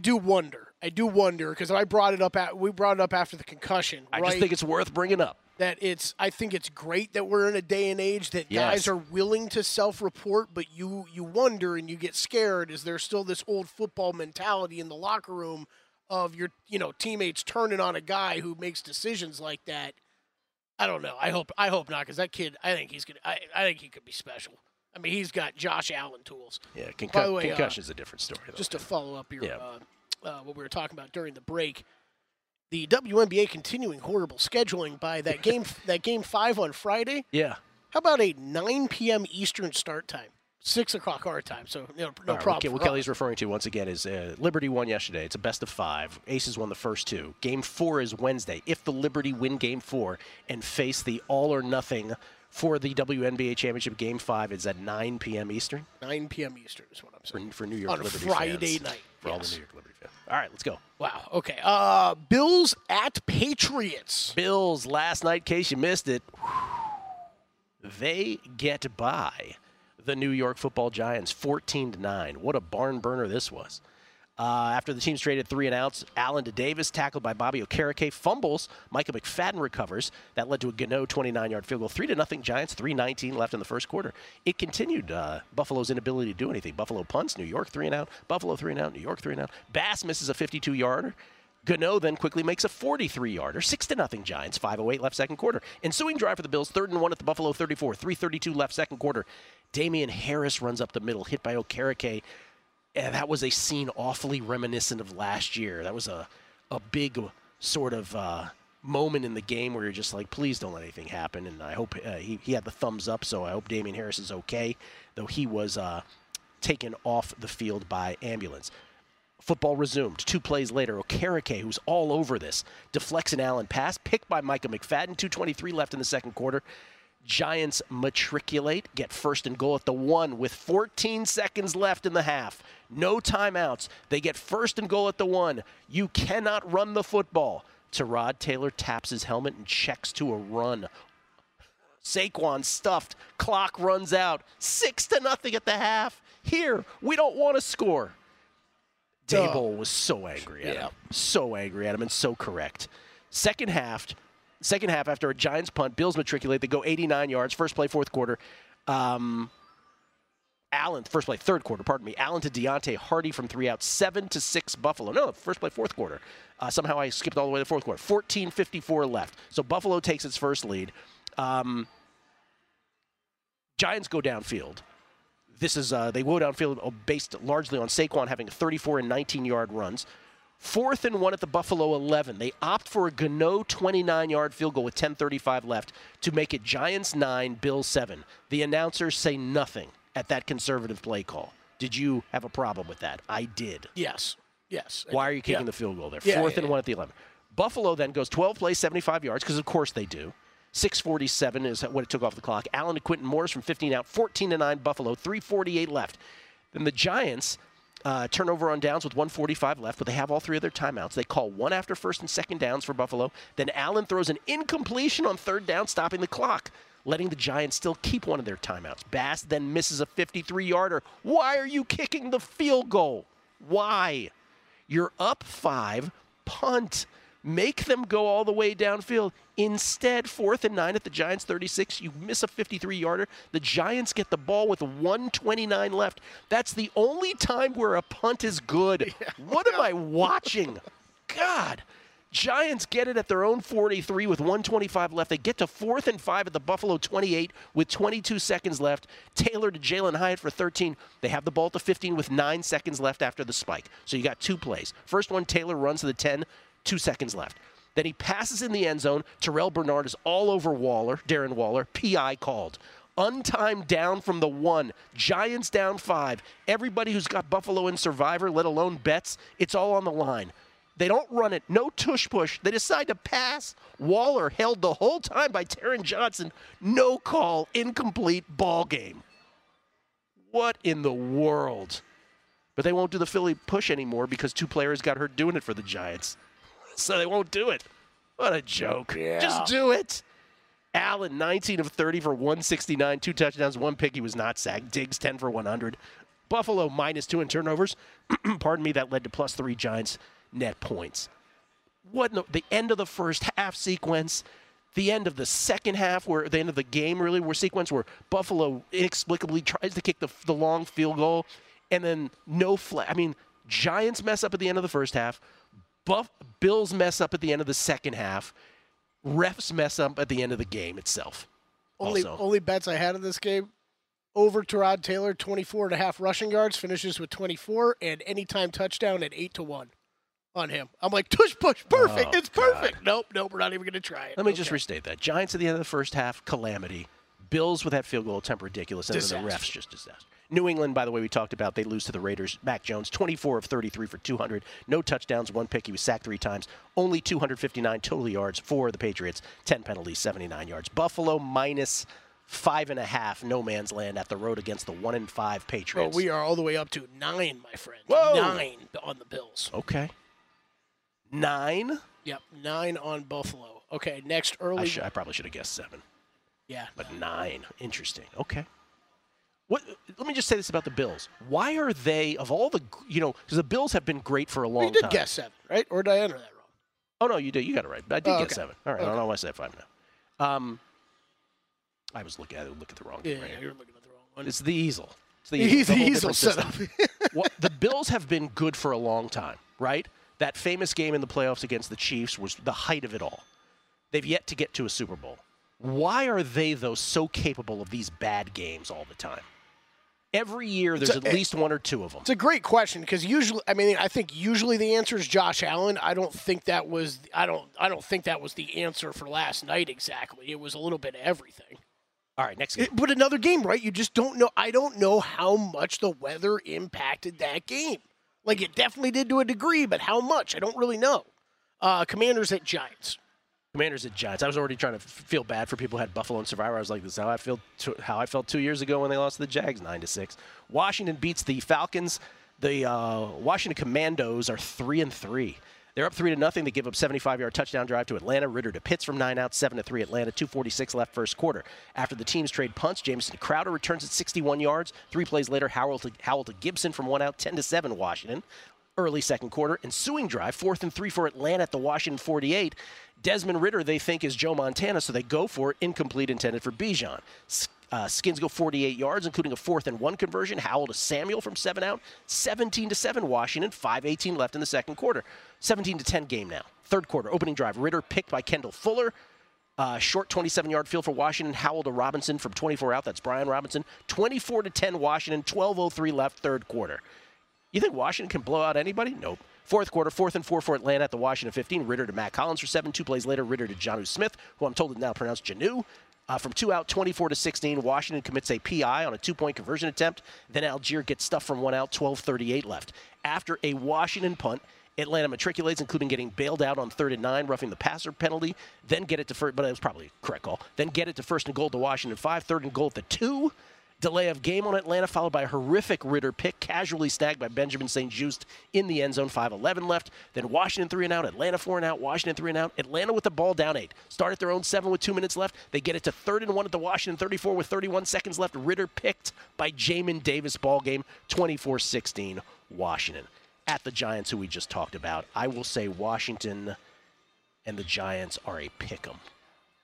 do wonder because we brought it up after the concussion. I just think it's worth bringing up. I think it's great that we're in a day and age that guys are willing to self-report, but you wonder and you get scared. Is there still this old football mentality in the locker room of your teammates turning on a guy who makes decisions like that? I don't know. I hope not, because that kid, I think he could be special. I mean, he's got Josh Allen tools. Yeah, concussion is a different story, though. Just to follow up your what we were talking about during the break, the WNBA continuing horrible scheduling by that game Game 5 on Friday. Yeah. How about a 9 p.m. Eastern start time, 6 o'clock our time? So no problem. What Kelly's referring to once again is Liberty won yesterday. It's a best of 5. Aces won the first 2. Game 4 is Wednesday. If the Liberty win Game 4 and face the all or nothing for the WNBA Championship, Game 5 is at 9 p.m. Eastern. 9 p.m. Eastern is what I'm saying. For New York Liberty fans. On Friday night. For all the New York Liberty fans. All right, let's go. Wow, okay. Bills at Patriots. Bills last night, in case you missed it. They get by the New York football Giants 14-9. What a barn burner this was. After the teams traded 3 and outs, Allen to Davis, tackled by Bobby Okereke, fumbles. Micah McFadden recovers. That led to a Gano 29-yard field goal. 3-0 Giants, 3:19 left in the first quarter. It continued Buffalo's inability to do anything. Buffalo punts, New York 3 and out, Buffalo 3 and out, New York 3 and out. Bass misses a 52-yarder. Gano then quickly makes a 43-yarder. 6-0 Giants, 5:08 left second quarter. Ensuing drive for the Bills, 3rd and 1 at the Buffalo 34, 3:32 left second quarter. Damian Harris runs up the middle, hit by Okereke. And that was a scene awfully reminiscent of last year. That was a big sort of moment in the game where you're just like, please don't let anything happen. And I hope he had the thumbs up, so I hope Damian Harris is okay, though he was taken off the field by ambulance. Football resumed. 2 plays later, Okereke, who's all over this, deflects an Allen pass, picked by Micah McFadden, 2:23 left in the second quarter. Giants matriculate, get first and goal at the 1 with 14 seconds left in the half. No timeouts. They get first and goal at the 1. You cannot run the football. Tyrod Taylor taps his helmet and checks to a run. Saquon stuffed. Clock runs out. 6-0 at the half. Here, we don't want to score. Daboll was so angry at him. So angry at him and so correct. Second half after a Giants punt, Bills matriculate. They go 89 yards. First play, fourth quarter. Allen to Deontay Hardy from 3 out. 7-6 Buffalo. No, first play, fourth quarter. Somehow I skipped all the way to the fourth quarter. 14:54 left. So Buffalo takes its first lead. Giants go downfield. This is they go downfield based largely on Saquon having 34 and 19-yard runs. 4th and 1 at the Buffalo 11. They opt for a Gano 29-yard field goal with 10:35 left to make it Giants 9, Bills 7. The announcers say nothing at that conservative play call. Did you have a problem with that? I did. Yes. Why are you kicking the field goal there? Fourth and 1 at the 11. Buffalo then goes 12 plays, 75 yards, because of course they do. 6:47 is what it took off the clock. Allen to Quentin Morris from 15 out, 14-9 Buffalo, 3:48 left. Then the Giants turnover on downs with 1:45 left, but they have all three of their timeouts. They call one after first and second downs for Buffalo. Then Allen throws an incompletion on third down, stopping the clock, letting the Giants still keep one of their timeouts. Bass then misses a 53-yarder. Why are you kicking the field goal? Why? You're up 5, punt. Make them go all the way downfield. Instead, 4th and 9 at the Giants 36. You miss a 53-yarder. The Giants get the ball with 1:29 left. That's the only time where a punt is good. Yeah. What am I watching? God. Giants get it at their own 43 with 1:25 left. They get to 4th and 5 at the Buffalo 28 with 22 seconds left. Taylor to Jalen Hyatt for 13. They have the ball at the 15 with 9 seconds left after the spike. So you got two plays. First one, Taylor runs to the 10. 2 seconds left. Then he passes in the end zone. Terrell Bernard is all over Waller, Darren Waller. P.I. called. Untimed down from the 1. Giants down 5. Everybody who's got Buffalo in Survivor, let alone bets, it's all on the line. They don't run it. No tush-push. They decide to pass. Waller held the whole time by Taron Johnson. No call. Incomplete. Ball game. What in the world? But they won't do the Philly push anymore because two players got hurt doing it for the Giants. So they won't do it. What a joke. Yeah. Just do it. Allen, 19 of 30 for 169, 2 touchdowns, 1 pick. He was not sacked. Diggs, 10 for 100. Buffalo, -2 in turnovers. Pardon me, that led to +3 Giants net points. What the end of the first half sequence, the end of the second half, where the end of the game really were sequence where Buffalo inexplicably tries to kick the long field goal, and then no flag. I mean, Giants mess up at the end of the first half. Bills mess up at the end of the second half. Refs mess up at the end of the game itself. Only bets I had in this game, over Tyrod Taylor, 24.5 rushing yards, finishes with 24, and anytime touchdown at 8-1 on him. I'm like, tush push, perfect, perfect. Nope, we're not even going to try it. Let me just restate that. Giants at the end of the first half, calamity. Bills with that field goal attempt, ridiculous. And then the refs, just disaster. New England, by the way, we talked about, they lose to the Raiders. Mac Jones, 24 of 33 for 200. No touchdowns, 1 pick. He was sacked 3 times. Only 259 total yards for the Patriots. 10 penalties, 79 yards. Buffalo -5.5, no man's land at the road against the 1-5 Patriots. Well, we are all the way up to 9, my friend. Whoa. 9 on the Bills. Okay. 9? Yep, 9 on Buffalo. Okay, next early. I probably should have guessed 7. Yeah. But 9, interesting. Okay. Let me just say this about the Bills. Why are they, of all the, because the Bills have been great for a long time. You did guess 7, right? Or did I enter that wrong? Oh, no, you did. You got it right. I did guess 7. All right. Okay. I don't know why I said 5 now. I was looking at the wrong thing. Yeah, you were looking at the wrong one. It's the easel. It's the easel. The easel setup. The Bills have been good for a long time, right? That famous game in the playoffs against the Chiefs was the height of it all. They've yet to get to a Super Bowl. Why are they, though, so capable of these bad games all the time? Every year, there's at least one or two of them. It's a great question because I think usually the answer is Josh Allen. I don't think that was the answer for last night exactly. It was a little bit of everything. All right, next game. But another game, right? You just don't know. I don't know how much the weather impacted that game. Like it definitely did to a degree, but how much? I don't really know. Commanders at Giants. Commanders at Giants. I was already trying to feel bad for people who had Buffalo and Survivor. I was like, this is how I feel. How I felt 2 years ago when they lost to the Jags 9-6. Washington beats the Falcons. The Washington Commandos are 3-3. They're up 3-0. They give up 75-yard touchdown drive to Atlanta. Ritter to Pitts from 9 out, 7-3 Atlanta, 2:46 left first quarter. After the teams trade punts, Jameson Crowder returns at 61 yards. 3 plays later, Howell to Gibson from 1 out, 10-7 Washington. Early second quarter, ensuing drive, 4th and 3 for Atlanta at the Washington 48. Desmond Ritter, they think, is Joe Montana, so they go for it, incomplete, intended for Bijan. Skins go 48 yards, including a 4th and 1 conversion. Howell to Samuel from 7 out. 17-7 Washington, 5:18 left in the second quarter. 17-10 game now. Third quarter, opening drive. Ritter picked by Kendall Fuller. Short 27-yard field for Washington. Howell to Robinson from 24 out. That's Brian Robinson. 24-10 Washington, 12:03 left third quarter. You think Washington can blow out anybody? Nope. Fourth quarter, 4th and 4 for Atlanta at the Washington 15. Ritter to Matt Collins for 7. 2 plays later, Ritter to Jonnu Smith, who I'm told is now pronounced Janu. From 2 out, 24-16, Washington commits a PI on a 2-point conversion attempt. Then Algier gets stuffed from 1 out, 12:38 left. After a Washington punt, Atlanta matriculates, including getting bailed out on 3rd and 9, roughing the passer penalty. Then get it to first, but it was probably a correct call. Then get it to 1st and goal to Washington 5, 3rd and goal at the 2. Delay of game on Atlanta, followed by a horrific Ritter pick, casually snagged by Benjamin St. Juste in the end zone, 5:11 left. Then Washington 3 and out, Atlanta 4 and out, Washington 3 and out. Atlanta with the ball down 8. Start at their own 7 with 2 minutes left. They get it to 3rd and 1 at the Washington 34 with 31 seconds left. Ritter picked by Jamin Davis, ball game, 24-16, Washington. At the Giants, who we just talked about, I will say Washington and the Giants are a pick'em.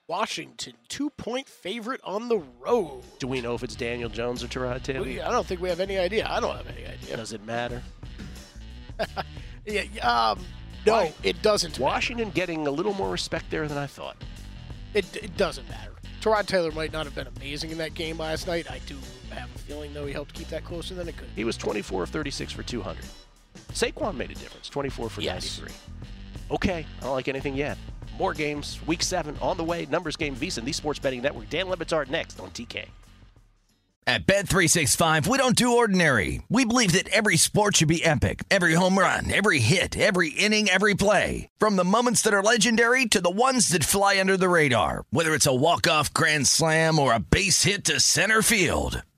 Washington, 2-point favorite on the road. Do we know if it's Daniel Jones or Tyrod Taylor? I don't think we have any idea. I don't have any idea. Does it matter? No, it doesn't. Washington matter. Getting a little more respect there than I thought. It doesn't matter. Tyrod Taylor might not have been amazing in that game last night. I do have a feeling, though, he helped keep that closer than it could. He was 24 of 36 for 200. Saquon made a difference, 24 for 93. Okay, I don't like anything yet. More games, Week 7 on the way. Numbers game, VSiN, the Sports Betting Network. Dan Lebatard next on TK. At Bet365, we don't do ordinary. We believe that every sport should be epic. Every home run, every hit, every inning, every play. From the moments that are legendary to the ones that fly under the radar. Whether it's a walk-off grand slam or a base hit to center field.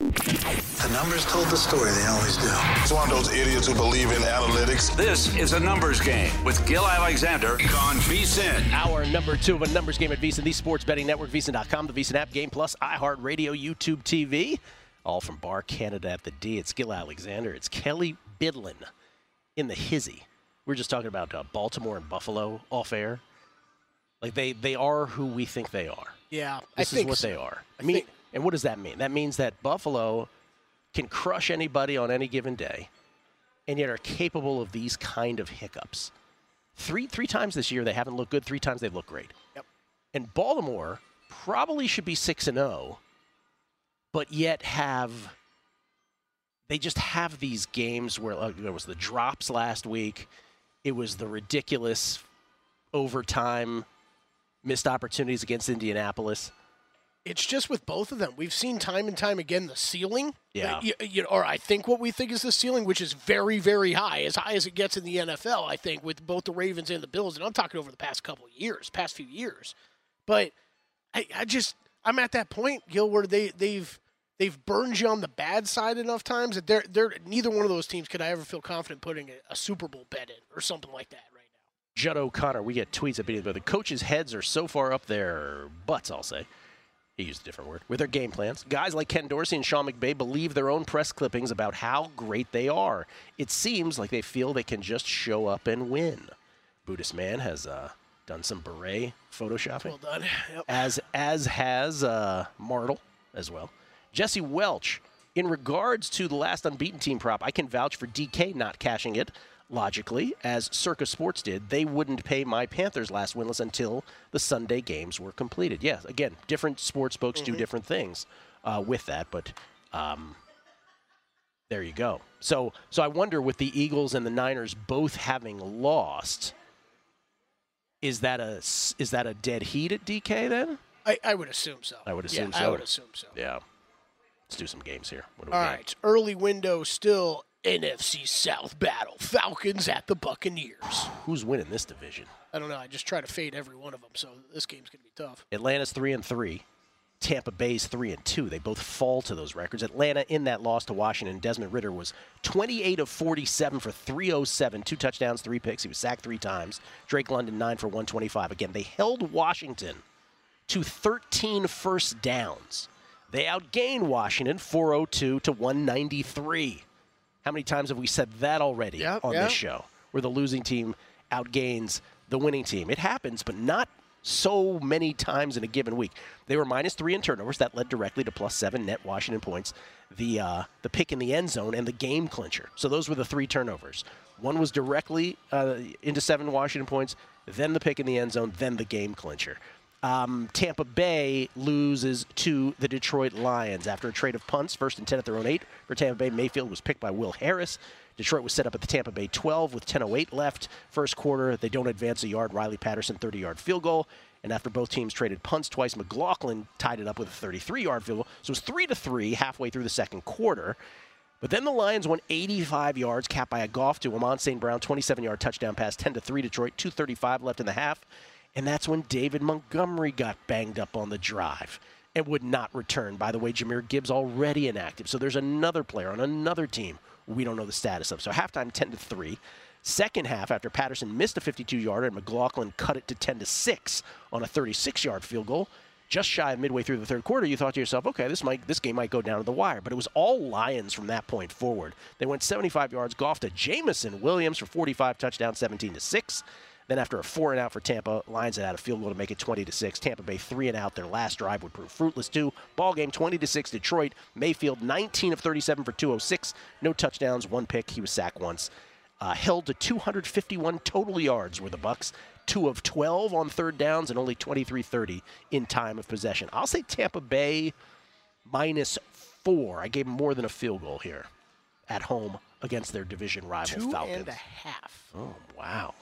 The numbers told the story they always do. It's one of those idiots who believe in analytics. This is a numbers game with Gil Alexander on VSiN. Hour number 2 of a numbers game at VSiN, the Sports Betting Network, VSiN.com, the VSiN app, Game Plus, iHeartRadio, YouTube TV. All from Bar Canada at the D. It's Gil Alexander. It's Kelly Bydlon in the hizzy. We're just talking about Baltimore and Buffalo off air. Like they are who we think they are. Yeah, I think they are. And what does that mean? That means that Buffalo can crush anybody on any given day, and yet are capable of these kind of hiccups. Three times this year they haven't looked good. 3 times they've looked great. Yep. And Baltimore probably should be 6-0, but yet they just have these games where there was the drops last week. It was the ridiculous overtime missed opportunities against Indianapolis. It's just with both of them. We've seen time and time again the ceiling, or I think what we think is the ceiling, which is very, very high as it gets in the NFL, I think, with both the Ravens and the Bills. And I'm talking over the past few years. But I'm at that point, Gil, where they've burned you on the bad side enough times that they're neither one of those teams could I ever feel confident putting a Super Bowl bet in or something like that right now. Judd O'Connor, we get tweets about the coaches' heads are so far up their butts, I'll say. He used a different word, with their game plans. Guys like Ken Dorsey and Sean McVay believe their own press clippings about how great they are. It seems like they feel they can just show up and win. Buddhist Man has done some beret photoshopping. Well done. Yep. As has Martle as well. Jesse Welch, in regards to the last unbeaten team prop, I can vouch for DK not cashing it logically, as Circa Sports did. They wouldn't pay my Panthers last winless until the Sunday games were completed. Yes, yeah, again, different sports books do different things with that, but there you go. So I wonder, with the Eagles and the Niners both having lost, is that a dead heat at DK then? I would assume so. I would assume so. Yeah. Let's do some games here. What do we got? All right. Early window still. NFC South battle. Falcons at the Buccaneers. Who's winning this division? I don't know. I just try to fade every one of them, so this game's going to be tough. Atlanta's 3-3. Tampa Bay's 3-2. They both fall to those records. Atlanta, in that loss to Washington, Desmond Ridder was 28 of 47 for 307. 2 touchdowns, 3 picks. He was sacked 3 times. Drake London, 9 for 125. Again, they held Washington to 13 first downs. They outgained Washington 402 to 193. How many times have we said that already on this show, where the losing team outgains the winning team? It happens, but not so many times in a given week. They were -3 in turnovers. That led directly to +7 net Washington points, the pick in the end zone, and the game clincher. So those were the 3 turnovers. One was directly into 7 Washington points, then the pick in the end zone, then the game clincher. Tampa Bay loses to the Detroit Lions after a trade of punts, 1st and 10 at their own 8. For Tampa Bay, Mayfield was picked by Will Harris. Detroit was set up at the Tampa Bay 12 with 10:08 left. First quarter, they don't advance a yard. Riley Patterson, 30-yard field goal. And after both teams traded punts twice, McLaughlin tied it up with a 33-yard field goal. So it was 3-3 halfway through the second quarter. But then the Lions won 85 yards, capped by a Goff to Amon St. Brown, 27-yard touchdown pass, 10-3 Detroit, 2:35 left in the half. And that's when David Montgomery got banged up on the drive and would not return. By the way, Jahmyr Gibbs already inactive. So there's another player on another team we don't know the status of. So halftime, 10-3. Second half, after Patterson missed a 52-yarder and McLaughlin cut it to 10-6 on a 36-yard field goal, just shy of midway through the third quarter, you thought to yourself, okay, this game might go down to the wire. But it was all Lions from that point forward. They went 75 yards, Goff to Jamison Williams for 45, touchdown, 17-6. Then after a 4-and-out for Tampa, Lions had a field goal to make it 20-6. Tampa Bay 3-and-out. Their last drive would prove fruitless, too. Ball game 20-6 Detroit. Mayfield 19 of 37 for 206. No touchdowns, 1 pick. He was sacked once. Held to 251 total yards were the Bucs. 2 of 12 on third downs and only 23-30 in time of possession. I'll say Tampa Bay -4. I gave them more than a field goal here at home against their division rival Falcons. 2.5. Oh, wow.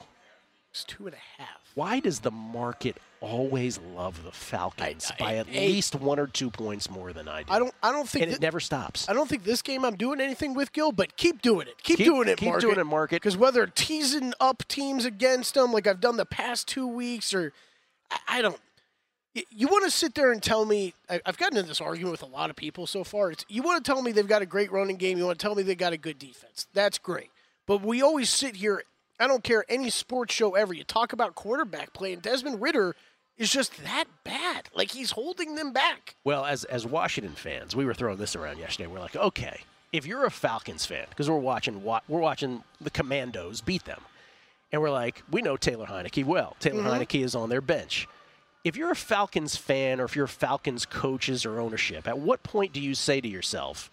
2.5. Why does the market always love the Falcons by at least 1 or 2 points more than I do? I don't think, and it never stops. I don't think this game I'm doing anything with, Gil, but keep doing it. Keep doing it, market. Because whether teasing up teams against them, like I've done the past 2 weeks, or I don't. You want to sit there and tell me, I've gotten into this argument with a lot of people so far. You want to tell me they've got a great running game. You want to tell me they got a good defense. That's great. But we always sit here. I don't care any sports show ever. You talk about quarterback play, and Desmond Ridder is just that bad. Like, he's holding them back. Well, as Washington fans, we were throwing this around yesterday. We're like, okay, if you're a Falcons fan, because we're watching the Commandos beat them, and we're like, we know Taylor Heineke well. Taylor Heineke is on their bench. If you're a Falcons fan, or if you're Falcons coaches or ownership, at what point do you say to yourself,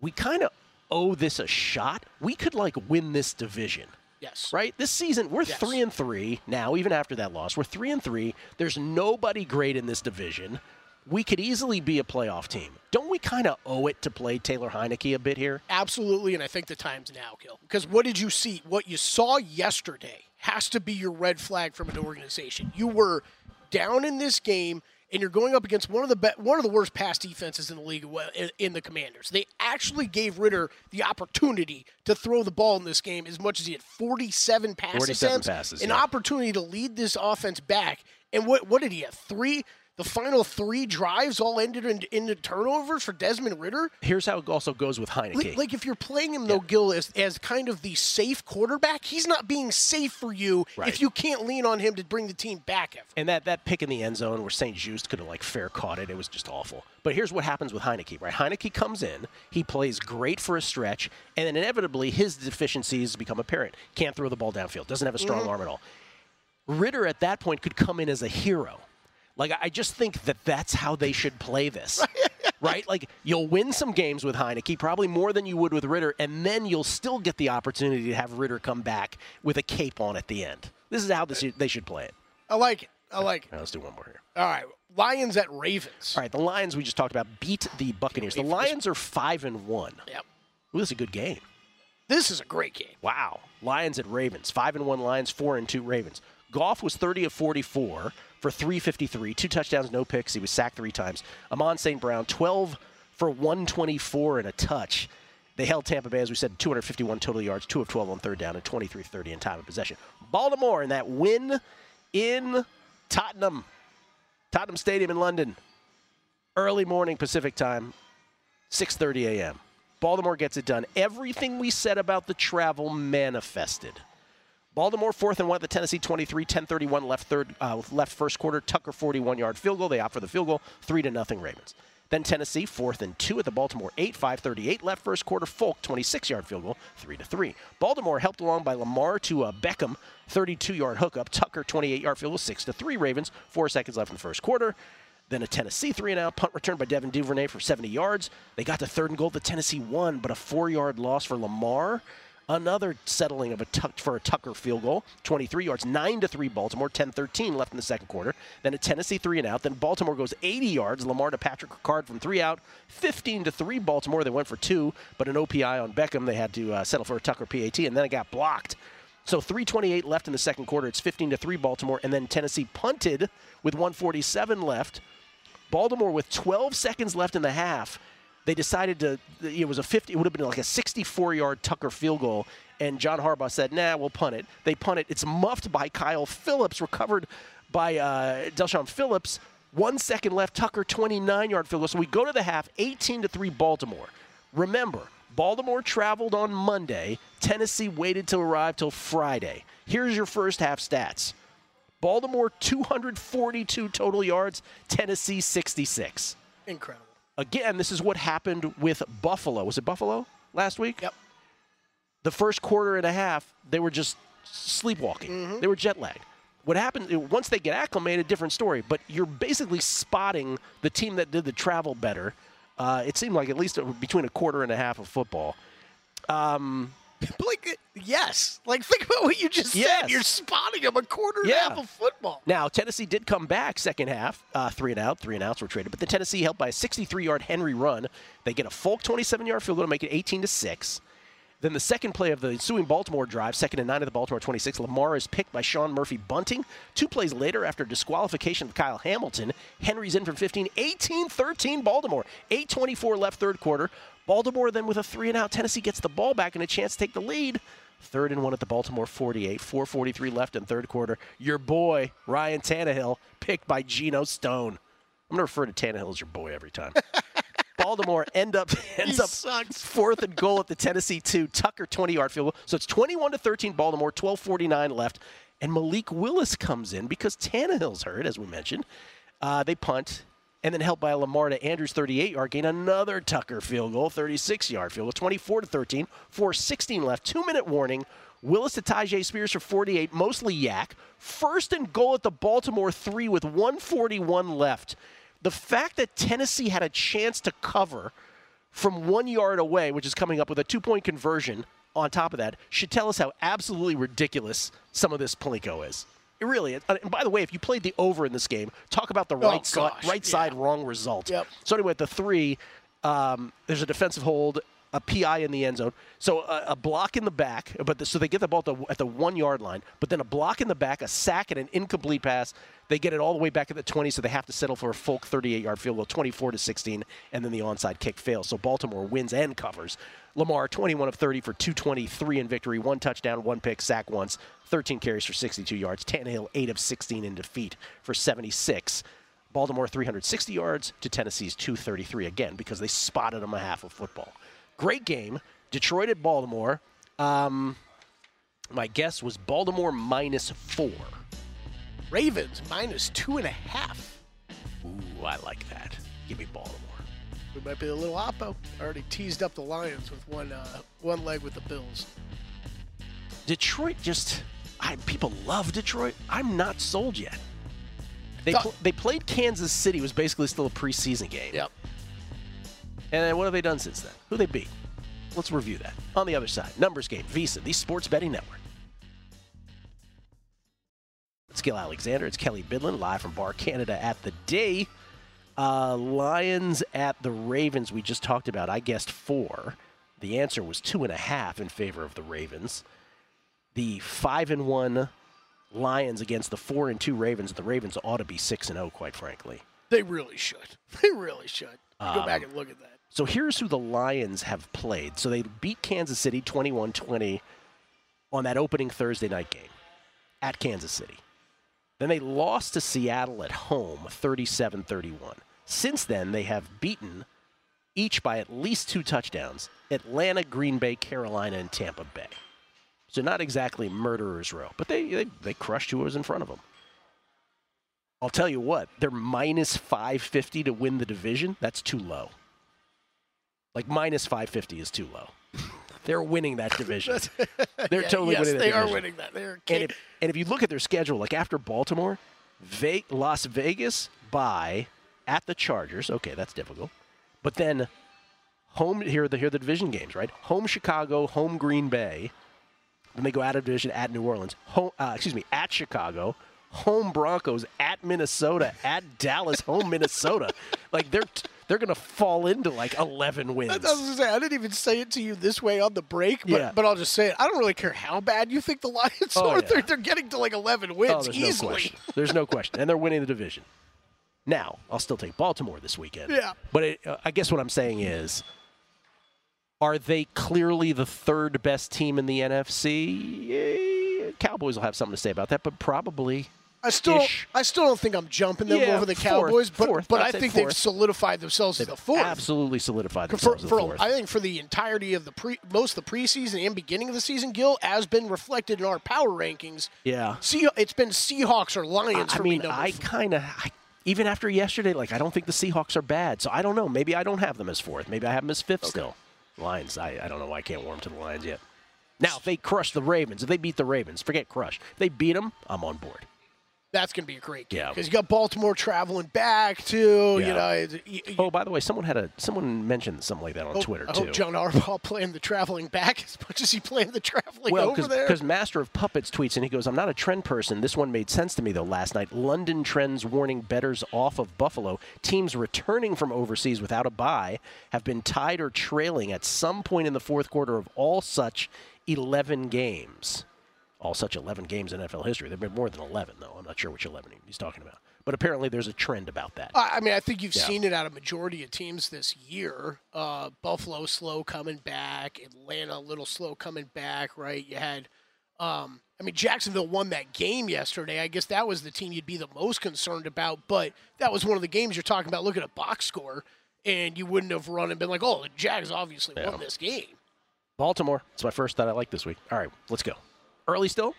we kind of owe this a shot? We could, like, win this division. Yes. Right? This season, we're 3-3 now, even after that loss. We're 3-3. There's nobody great in this division. We could easily be a playoff team. Don't we kind of owe it to play Taylor Heineke a bit here? Absolutely, and I think the time's now, Gil. Because what did you see? What you saw yesterday has to be your red flag from an organization. You were down in this game, and you're going up against one of the worst pass defenses in the league, in the Commanders. They actually gave Ridder the opportunity to throw the ball in this game as much as he had 47 pass attempts. 47 passes, an opportunity to lead this offense back. And what did he have? 3? The final 3 drives all ended in the turnovers for Desmond Ridder? Here's how it also goes with Heineke. Like if you're playing him, though, Gil, as kind of the safe quarterback, he's not being safe for you if you can't lean on him to bring the team back. And that pick in the end zone where St. Just could have, like, fair caught it, it was just awful. But here's what happens with Heineke, right? Heineke comes in, he plays great for a stretch, and then inevitably his deficiencies become apparent. Can't throw the ball downfield, doesn't have a strong arm at all. Ritter at that point could come in as a hero. Like, I just think that that's how they should play this, right? Like, you'll win some games with Heineke, probably more than you would with Ritter, and then you'll still get the opportunity to have Ritter come back with a cape on at the end. This is how they should play it. I like it. I like it. Let's do one more here. All right. Lions at Ravens. All right. The Lions, we just talked about, beat the Buccaneers. The Lions are 5-1. Yep. Ooh, this is a good game. This is a great game. Wow. Lions at Ravens. 5-1 Lions, 4-2 Ravens. Goff was 30 of 44 for 353, 2 touchdowns, no picks. He was sacked 3 times. Amon St. Brown, 12 for 124 and a touch. They held Tampa Bay, as we said, 251 total yards, 2 of 12 on third down, and 23-30 in time of possession. Baltimore in that win in Tottenham Stadium in London. Early morning Pacific time, 6:30 a.m. Baltimore gets it done. Everything we said about the travel manifested. Baltimore 4th and 1 at the Tennessee 23, 10:31 left first quarter. Tucker 41-yard field goal. They opt for the field goal. 3-0 Ravens. Then Tennessee 4th and 2 at the Baltimore 8, 5:38 left first quarter. Folk 26-yard field goal. 3-3. Baltimore helped along by Lamar to Beckham 32-yard hookup. Tucker 28-yard field goal. 6-3 Ravens. 4 seconds left in the first quarter. Then a Tennessee 3-and-out punt return by Devin Duvernay for 70 yards. They got to 3rd and goal. The Tennessee won, but a 4-yard loss for Lamar. Another settling of a Tucker field goal, 23 yards, 9-3 Baltimore, 10-13 left in the second quarter. Then a Tennessee 3-and-out. Then Baltimore goes 80 yards. Lamar to Patrick Ricard from 3 out, 15-3 Baltimore. They went for 2, but an OPI on Beckham. They had to settle for a Tucker PAT, and then it got blocked. So 3:28 left in the second quarter. It's 15-3 Baltimore, and then Tennessee punted with 1:47 left. Baltimore with 12 seconds left in the half. They decided to, it would have been like a 64-yard Tucker field goal, and John Harbaugh said, nah, we'll punt it. They punt it. It's muffed by Kyle Phillips, recovered by Delshon Phillips. 1 second left, Tucker, 29-yard field goal. So we go to the half, 18-3 Baltimore. Remember, Baltimore traveled on Monday. Tennessee waited to arrive till Friday. Here's your first half stats. Baltimore, 242 total yards, Tennessee, 66. Incredible. Again, this is what happened with Buffalo. Was it Buffalo last week? Yep. The first quarter and a half, they were just sleepwalking. Mm-hmm. They were jet-lagged. What happened, once they get acclimated, different story. But you're basically spotting the team that did the travel better. It seemed like at least between a quarter and a half of football. Yes. Like, think about what you just said. You're spotting them a quarter and a half of football. Now, Tennessee did come back second half. 3-and-out. 3-and-outs were traded. But the Tennessee helped by a 63-yard Henry run. They get a Folk 27-yard field goal to make it 18-6. Then the second play of the ensuing Baltimore drive, 2nd and 9 of the Baltimore 26. Lamar is picked by Sean Murphy Bunting. 2 plays later, after disqualification of Kyle Hamilton, Henry's in from 15. 18-13 Baltimore. 8:24 left third quarter. Baltimore then with a 3-and-out. Tennessee gets the ball back and a chance to take the lead. 3rd and 1 at the Baltimore 48. 4:43 left in third quarter. Your boy, Ryan Tannehill, picked by Geno Stone. I'm going to refer to Tannehill as your boy every time. Baltimore ends up 4th and goal at the Tennessee 2. Tucker, 20-yard field goal. So it's 21-13 Baltimore, 12:49 left. And Malik Willis comes in because Tannehill's hurt, as we mentioned. They punt. And then helped by Lamar to Andrews, 38-yard gain. Another Tucker field goal, 36-yard field goal, 24-13, 4:16 left, 2-minute warning. Willis to Tajay Spears for 48, mostly yak. 1st and goal at the Baltimore 3 with 1:41 left. The fact that Tennessee had a chance to cover from 1 yard away, which is coming up with a 2-point conversion on top of that, should tell us how absolutely ridiculous some of this Plinko is. It really is. And by the way, if you played the over in this game, talk about the right side, wrong result. Yep. So anyway, at the 3, there's a defensive hold, a PI in the end zone. So a block in the back, so they get the ball at the 1-yard line, but then a block in the back, a sack, and an incomplete pass. They get it all the way back at the 20, so they have to settle for a Folk 38-yard field goal, 24-16, and then the onside kick fails. So Baltimore wins and covers. Lamar, 21 of 30 for 223 in victory, 1 touchdown, 1 pick, sack once, 13 carries for 62 yards. Tannehill, 8 of 16 in defeat for 76. Baltimore, 360 yards to Tennessee's 233, again, because they spotted them a half of football. Great game. Detroit at Baltimore. My guess was Baltimore -4. Ravens -2.5. Ooh, I like that. Give me Baltimore. We might be a little oppo. I already teased up the Lions with one leg with the Bills. Detroit just, people love Detroit. I'm not sold yet. They played Kansas City. Was basically still a preseason game. Yep. And then what have they done since then? Who they beat? Let's review that on the other side. Numbers Game, VSiN, the Sports Betting Network. It's Gil Alexander. It's Kelly Bydlon live from Bar Canada at the day. Lions at the Ravens. We just talked about. I guessed 4. The answer was 2.5 in favor of the Ravens. The 5-1 Lions against the 4-2 Ravens. The Ravens ought to be 6-0, quite frankly. They really should. They really should. Go back and look at that. So here's who the Lions have played. So they beat Kansas City 21-20 on that opening Thursday night game at Kansas City. Then they lost to Seattle at home 37-31. Since then, they have beaten each by at least 2 touchdowns, Atlanta, Green Bay, Carolina, and Tampa Bay. So not exactly murderer's row, but they crushed who was in front of them. I'll tell you what, they're minus 550 to win the division. That's too low. Like, minus 550 is too low. They're winning that division. They're totally winning that division. Yes, they are winning that. And if you look at their schedule, like after Baltimore, Las Vegas bye at the Chargers. Okay, that's difficult. But then home, here are the division games, right? Home Chicago, home Green Bay. Then they go out of division at New Orleans. At Chicago. Home Broncos, at Minnesota, at Dallas, home Minnesota. Like, they're going to fall into, like, 11 wins. I was going to say, I didn't even say it to you this way on the break, but I'll just say it. I don't really care how bad you think the Lions are. Yeah. They're getting to, like, 11 wins easily. No question. There's no question. And they're winning the division. Now, I'll still take Baltimore this weekend. Yeah. But I guess what I'm saying is, are they clearly the 3rd best team in the NFC? Cowboys will have something to say about that, but probably... I still don't think I'm jumping them over the Cowboys, but I think they've solidified themselves as the 4th. Absolutely solidified themselves as the 4th. I think for the entirety of most of the preseason and beginning of the season, Gil, has been reflected in our power rankings. Yeah, it's been Seahawks or Lions for me. Even after yesterday, like, I don't think the Seahawks are bad, so I don't know. Maybe I don't have them as 4th. Maybe I have them as 5th still. Lions, I don't know why I can't warm to the Lions yet. Now, if they crush the Ravens, if they beat the Ravens, forget crush. If they beat them, I'm on board. That's going to be a great game because you got Baltimore traveling back too. Yeah. Oh, by the way, someone mentioned something like that on Twitter too. I hope John Harbaugh playing the traveling back as much as he played the traveling over there. Because Master of Puppets tweets and he goes, "I'm not a trend person. This one made sense to me though. Last night, London trends warning bettors off of Buffalo. Teams returning from overseas without a bye have been tied or trailing at some point in the 4th quarter of all such 11 games." All such 11 games in NFL history. There have been more than 11, though. I'm not sure which 11 he's talking about. But apparently there's a trend about that. I mean, I think you've seen it out of majority of teams this year. Buffalo slow coming back. Atlanta a little slow coming back, right? You had, Jacksonville won that game yesterday. I guess that was the team you'd be the most concerned about. But that was one of the games you're talking about. Look at a box score, and you wouldn't have run and been like, oh, the Jags obviously won this game. Baltimore. It's my first that I like this week. All right, let's go. Early still?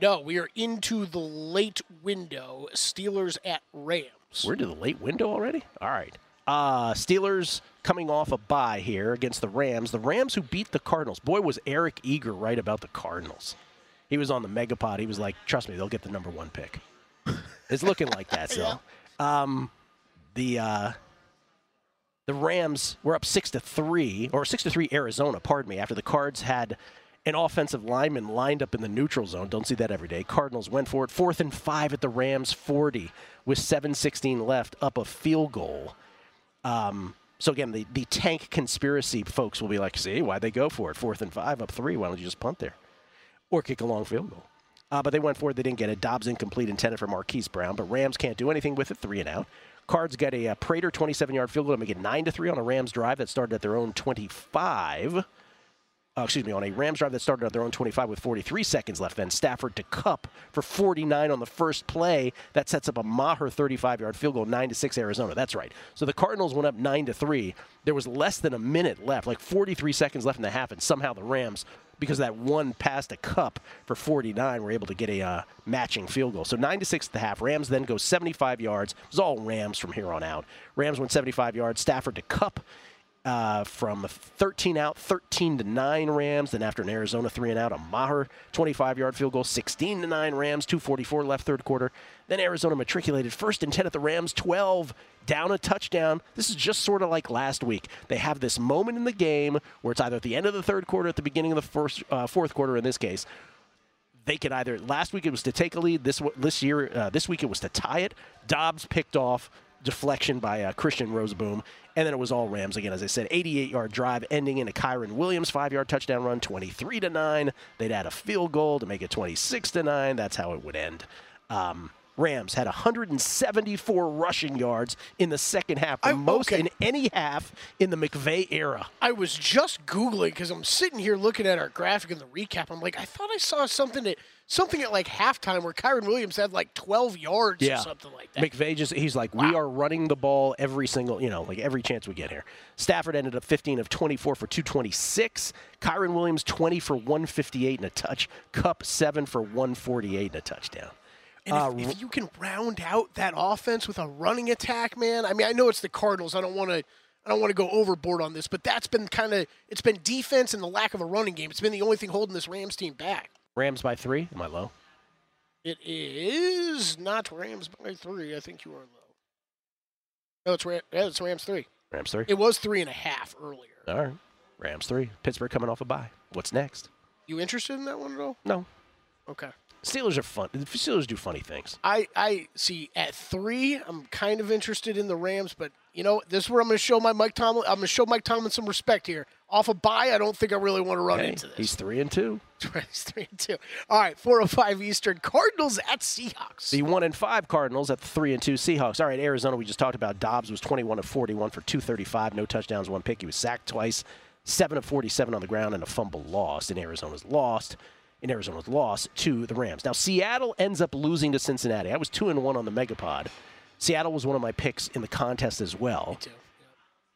No, we are into the late window. Steelers at Rams. We're into the late window already? All right. Steelers coming off a bye here against the Rams. The Rams who beat the Cardinals. Boy, was Eric Eager right about the Cardinals. He was on the Megapod. He was like, trust me, they'll get the #1 pick. It's looking like that, so. Yeah. The Rams were up 6-3, or 6-3 Arizona, pardon me, after the Cards had an offensive lineman lined up in the neutral zone. Don't see that every day. Cardinals went for it. 4th and 5 at the Rams 40 with 7:16 left, up a field goal. So, again, the tank conspiracy folks will be like, see, why'd they go for it? 4th and 5, up 3. Why don't you just punt there? Or kick a long field goal. But they went for it. They didn't get it. Dobbs incomplete intended for Marquise Brown. But Rams can't do anything with it. 3 and out. Cards got a Prater 27-yard field goal to make it 9-3 on a Rams drive that started at their own 25. On a Rams drive that started on their own 25 with 43 seconds left. Then Stafford to Kupp for 49 on the first play. That sets up a Maher 35-yard field goal, 9-6 Arizona. That's right. So the Cardinals went up 9-3. There was less than a minute left, like 43 seconds left in the half, and somehow the Rams, because of that one pass to Kupp for 49, were able to get a matching field goal. So 9-6 at the half. Rams then go 75 yards. It was all Rams from here on out. Rams went 75 yards. Stafford to Kupp from 13 out, 13-9 Rams. Then after an Arizona 3 and out, a Maher 25-yard field goal, 16-9 Rams, 2:44 left third quarter. Then Arizona matriculated 1st and 10 at the Rams, 12, down a touchdown. This is just sort of like last week. They have this moment in the game where it's either at the end of the third quarter, at the beginning of the fourth quarter in this case. They could either, last week it was to take a lead, this week it was to tie it. Dobbs picked off, deflection by Christian Roseboom, and then it was all Rams again. As I said, 88-yard drive ending in a Kyron Williams 5-yard touchdown run, 23-9. They'd add a field goal to make it 26-9. That's how it would end. Rams had 174 rushing yards in the second half, the most in any half in the McVay era. I was just Googling because I'm sitting here looking at our graphic in the recap. I'm like, I thought I saw something at like halftime where Kyron Williams had like 12 yards or something like that. McVay just, he's like, wow, we are running the ball every single, like every chance we get here. Stafford ended up 15 of 24 for 226. Kyron Williams 20 for 158 and a touch. Cup 7 for 148 and a touchdown. And if you can round out that offense with a running attack, man. I mean, I know it's the Cardinals. I don't want to go overboard on this, but that's been kind of, it's been defense and the lack of a running game. It's been the only thing holding this Rams team back. Rams by 3. Am I low? It is not Rams by 3. I think you are low. No, it's Rams 3. Rams 3. It was 3.5 earlier. All right, Rams 3. Pittsburgh coming off a bye. What's next? You interested in that one at all? No. Okay. Steelers are fun. The Steelers do funny things. I see at 3, I'm kind of interested in the Rams, but this is where I'm going to show my Mike Tomlin. I'm going to show Mike Tomlin some respect here. Off a bye, I don't think I really want to run into this. He's 3-2. He's 3-2. All right, 4:05 Eastern. Cardinals at Seahawks. The 1-5 Cardinals at the 3-2 Seahawks. All right, Arizona. We just talked about Dobbs was 21 of 41 for 235, no touchdowns, 1 pick. He was sacked twice, 7 of 47 on the ground, and a fumble lost. And Arizona's lost. In Arizona's loss to the Rams. Now, Seattle ends up losing to Cincinnati. I was 2-1 on the Megapod. Seattle was one of my picks in the contest as well. Me too. Yeah.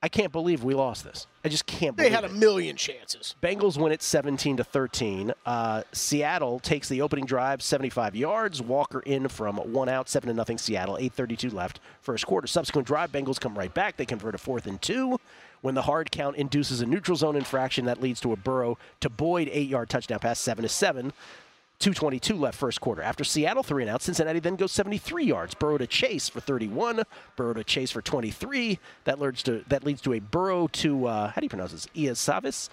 I can't believe we lost this. I just can't believe They had a million chances. Bengals win it 17-13. Seattle takes the opening drive, 75 yards. Walker in from 1 out, 7-0 Seattle, 8:32 left, first quarter. Subsequent drive, Bengals come right back. They convert a 4th and 2. When the hard count induces a neutral zone infraction, that leads to a Burrow to Boyd 8-yard touchdown pass, 7-7, 2:22 left first quarter. After Seattle 3 and out, Cincinnati then goes 73 yards. Burrow to Chase for 31, Burrow to Chase for 23. That leads to a Burrow to, how do you pronounce this? Iasivas,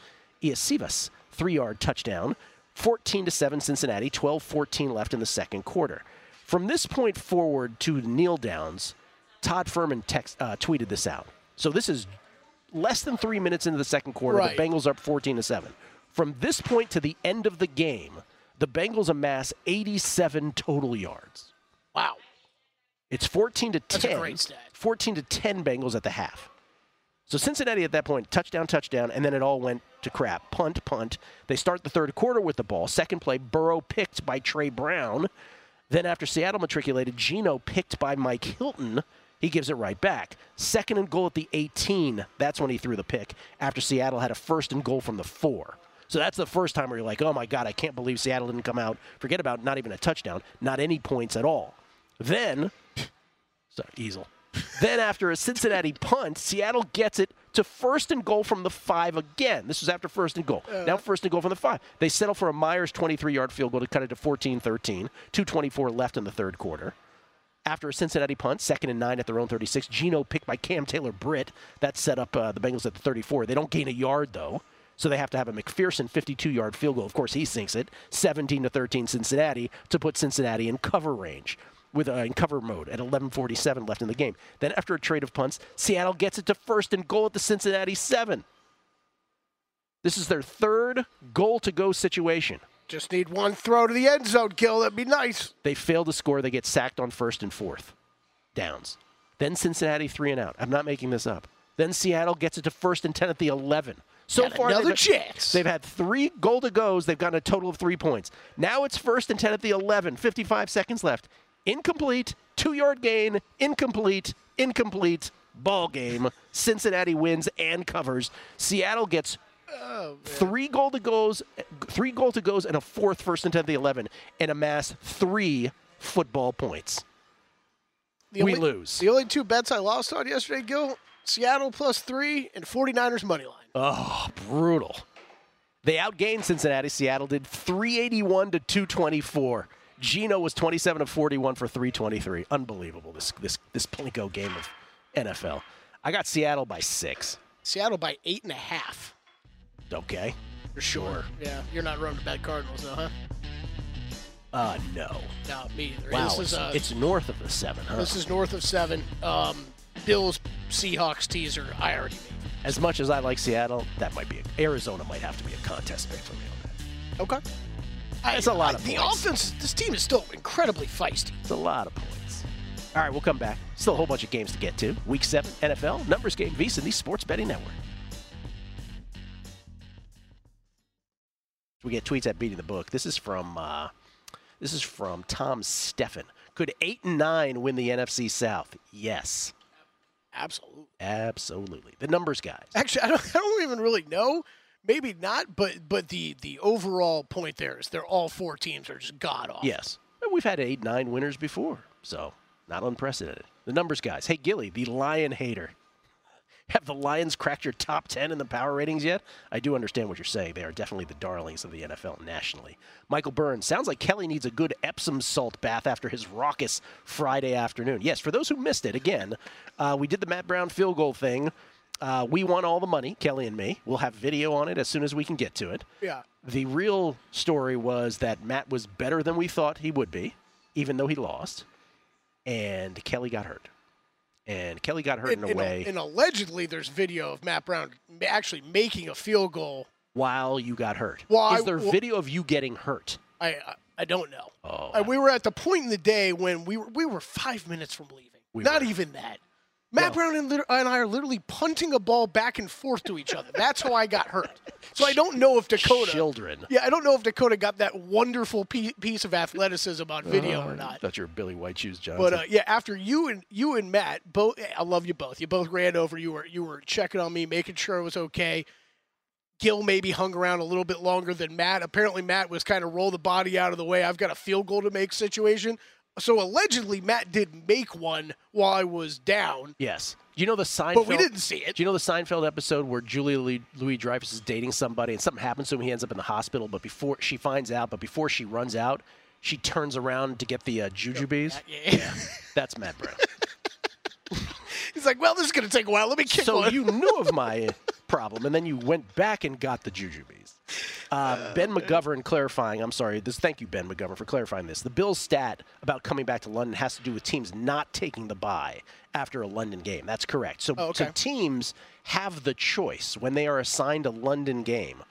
3-yard touchdown, 14-7 Cincinnati, 12:14 left in the second quarter. From this point forward to kneel downs, Todd Furman tweeted this out. So this is less than 3 minutes into the second quarter, The Bengals are up 14-7. From this point to the end of the game, the Bengals amass 87 total yards. Wow. It's 14-10. That's a great stat. 14-10 Bengals at the half. So Cincinnati at that point, touchdown, and then it all went to crap. Punt. They start the third quarter with the ball. Second play, Burrow picked by Trey Brown. Then after Seattle matriculated, Geno picked by Mike Hilton. He gives it right back. 2nd and goal at the 18. That's when he threw the pick after Seattle had a 1st and goal from the 4. So that's the first time where you're like, oh, my God, I can't believe Seattle didn't come out. Forget about not even a touchdown, not any points at all. Then, Then after a Cincinnati punt, Seattle gets it to 1st and goal from the 5 again. This was after 1st and goal. Now 1st and goal from the 5. They settle for a Myers 23-yard field goal to cut it to 14-13, 2:24 left in the third quarter. After a Cincinnati punt, 2nd and 9 at their own 36. Geno picked by Cam Taylor-Britt. That set up the Bengals at the 34. They don't gain a yard, though, so they have to have a McPherson 52-yard field goal. Of course, he sinks it, 17-13 Cincinnati, to put Cincinnati in cover range, in cover mode at 11:47 left in the game. Then after a trade of punts, Seattle gets it to 1st and goal at the Cincinnati 7. This is their 3rd goal-to-go situation. Just need 1 throw to the end zone, Gil. That'd be nice. They fail to score. They get sacked on 1st and 4th downs. Then Cincinnati 3 and out. I'm not making this up. Then Seattle gets it to 1st and 10 at the 11. So far, another chance. They've had 3 goal-to-goes. They've gotten a total of 3 points. Now it's 1st and 10 at the 11. 55 seconds left. Incomplete. 2-yard gain. Incomplete. Ball game. Cincinnati wins and covers. Seattle gets 3 goal-to-goes, and a 4th 1st and 10 at the 11, and amass 3 football points. We lose. The only 2 bets I lost on yesterday, Gil, Seattle +3 and 49ers money line. Oh, brutal. They outgained Cincinnati. Seattle did 381 to 224. Geno was 27 of 41 for 323. Unbelievable, this Plinko game of NFL. I got Seattle by 6. Seattle by 8.5. Okay. For sure. Yeah, you're not running to bet Cardinals, though, huh? No. No, me either. Wow, this it's north of the 7, huh? This is north of 7. Bills, Seahawks teaser, I already made. As much as I like Seattle, that might be Arizona might have to be a contest pick for me on that. Okay. It's a lot of points. The offense, this team is still incredibly feisty. It's a lot of points. All right, we'll come back. Still a whole bunch of games to get to. Week 7, NFL, Numbers Game, VSiN, the Sports Betting Network. We get tweets at Beating the Book. This is from Tom Steffen. Could 8 and 9 win the NFC South? Yes. Absolutely. Absolutely. The numbers guys. Actually, I don't even really know. Maybe not, but the overall point there is they're all 4 teams are just god-awful. Yes. We've had 8, 9 winners before, so not unprecedented. The numbers guys. Hey, Gilly, the Lion hater. Have the Lions cracked your top 10 in the power ratings yet? I do understand what you're saying. They are definitely the darlings of the NFL nationally. Michael Burns, sounds like Kelly needs a good Epsom salt bath after his raucous Friday afternoon. Yes, for those who missed it, again, we did the Matt Brown field goal thing. We won all the money, Kelly and me. We'll have video on it as soon as we can get to it. Yeah. The real story was that Matt was better than we thought he would be, even though he lost, and Kelly got hurt. And Kelly got hurt in a way. And allegedly, there's video of Matt Brown actually making a field goal. While you got hurt. Well, Is there video of you getting hurt? I don't know. Oh, wow. We were at the point in the day when we were 5 minutes from leaving. Not even that. Matt Brown and I are literally punting a ball back and forth to each other. That's how I got hurt. So I don't know if Dakota. Children. Yeah, I don't know if Dakota got that wonderful piece of athleticism on video or not. I thought you were Billy White Shoes Johnson. But yeah, after you and Matt both, I love you both. You both ran over. You were checking on me, making sure I was okay. Gil maybe hung around a little bit longer than Matt. Apparently, Matt was kind of roll the body out of the way. I've got a field goal to make situation. So allegedly, Matt did make one while I was down. Yes. You know the Seinfeld. But we didn't see it. Do you know the Seinfeld episode where Julia Louis-Dreyfus is dating somebody and something happens to him? He ends up in the hospital, but before she runs out, she turns around to get the jujubes. Yeah. That's Matt Brown. He's like, well, this is going to take a while. Let me kick one. So you knew of my problem, and then you went back and got the jujubes. Ben McGovern clarifying. I'm sorry. Thank you, Ben McGovern, for clarifying this. The Bills' stat about coming back to London has to do with teams not taking the bye after a London game. That's correct. So teams have the choice when they are assigned a London game.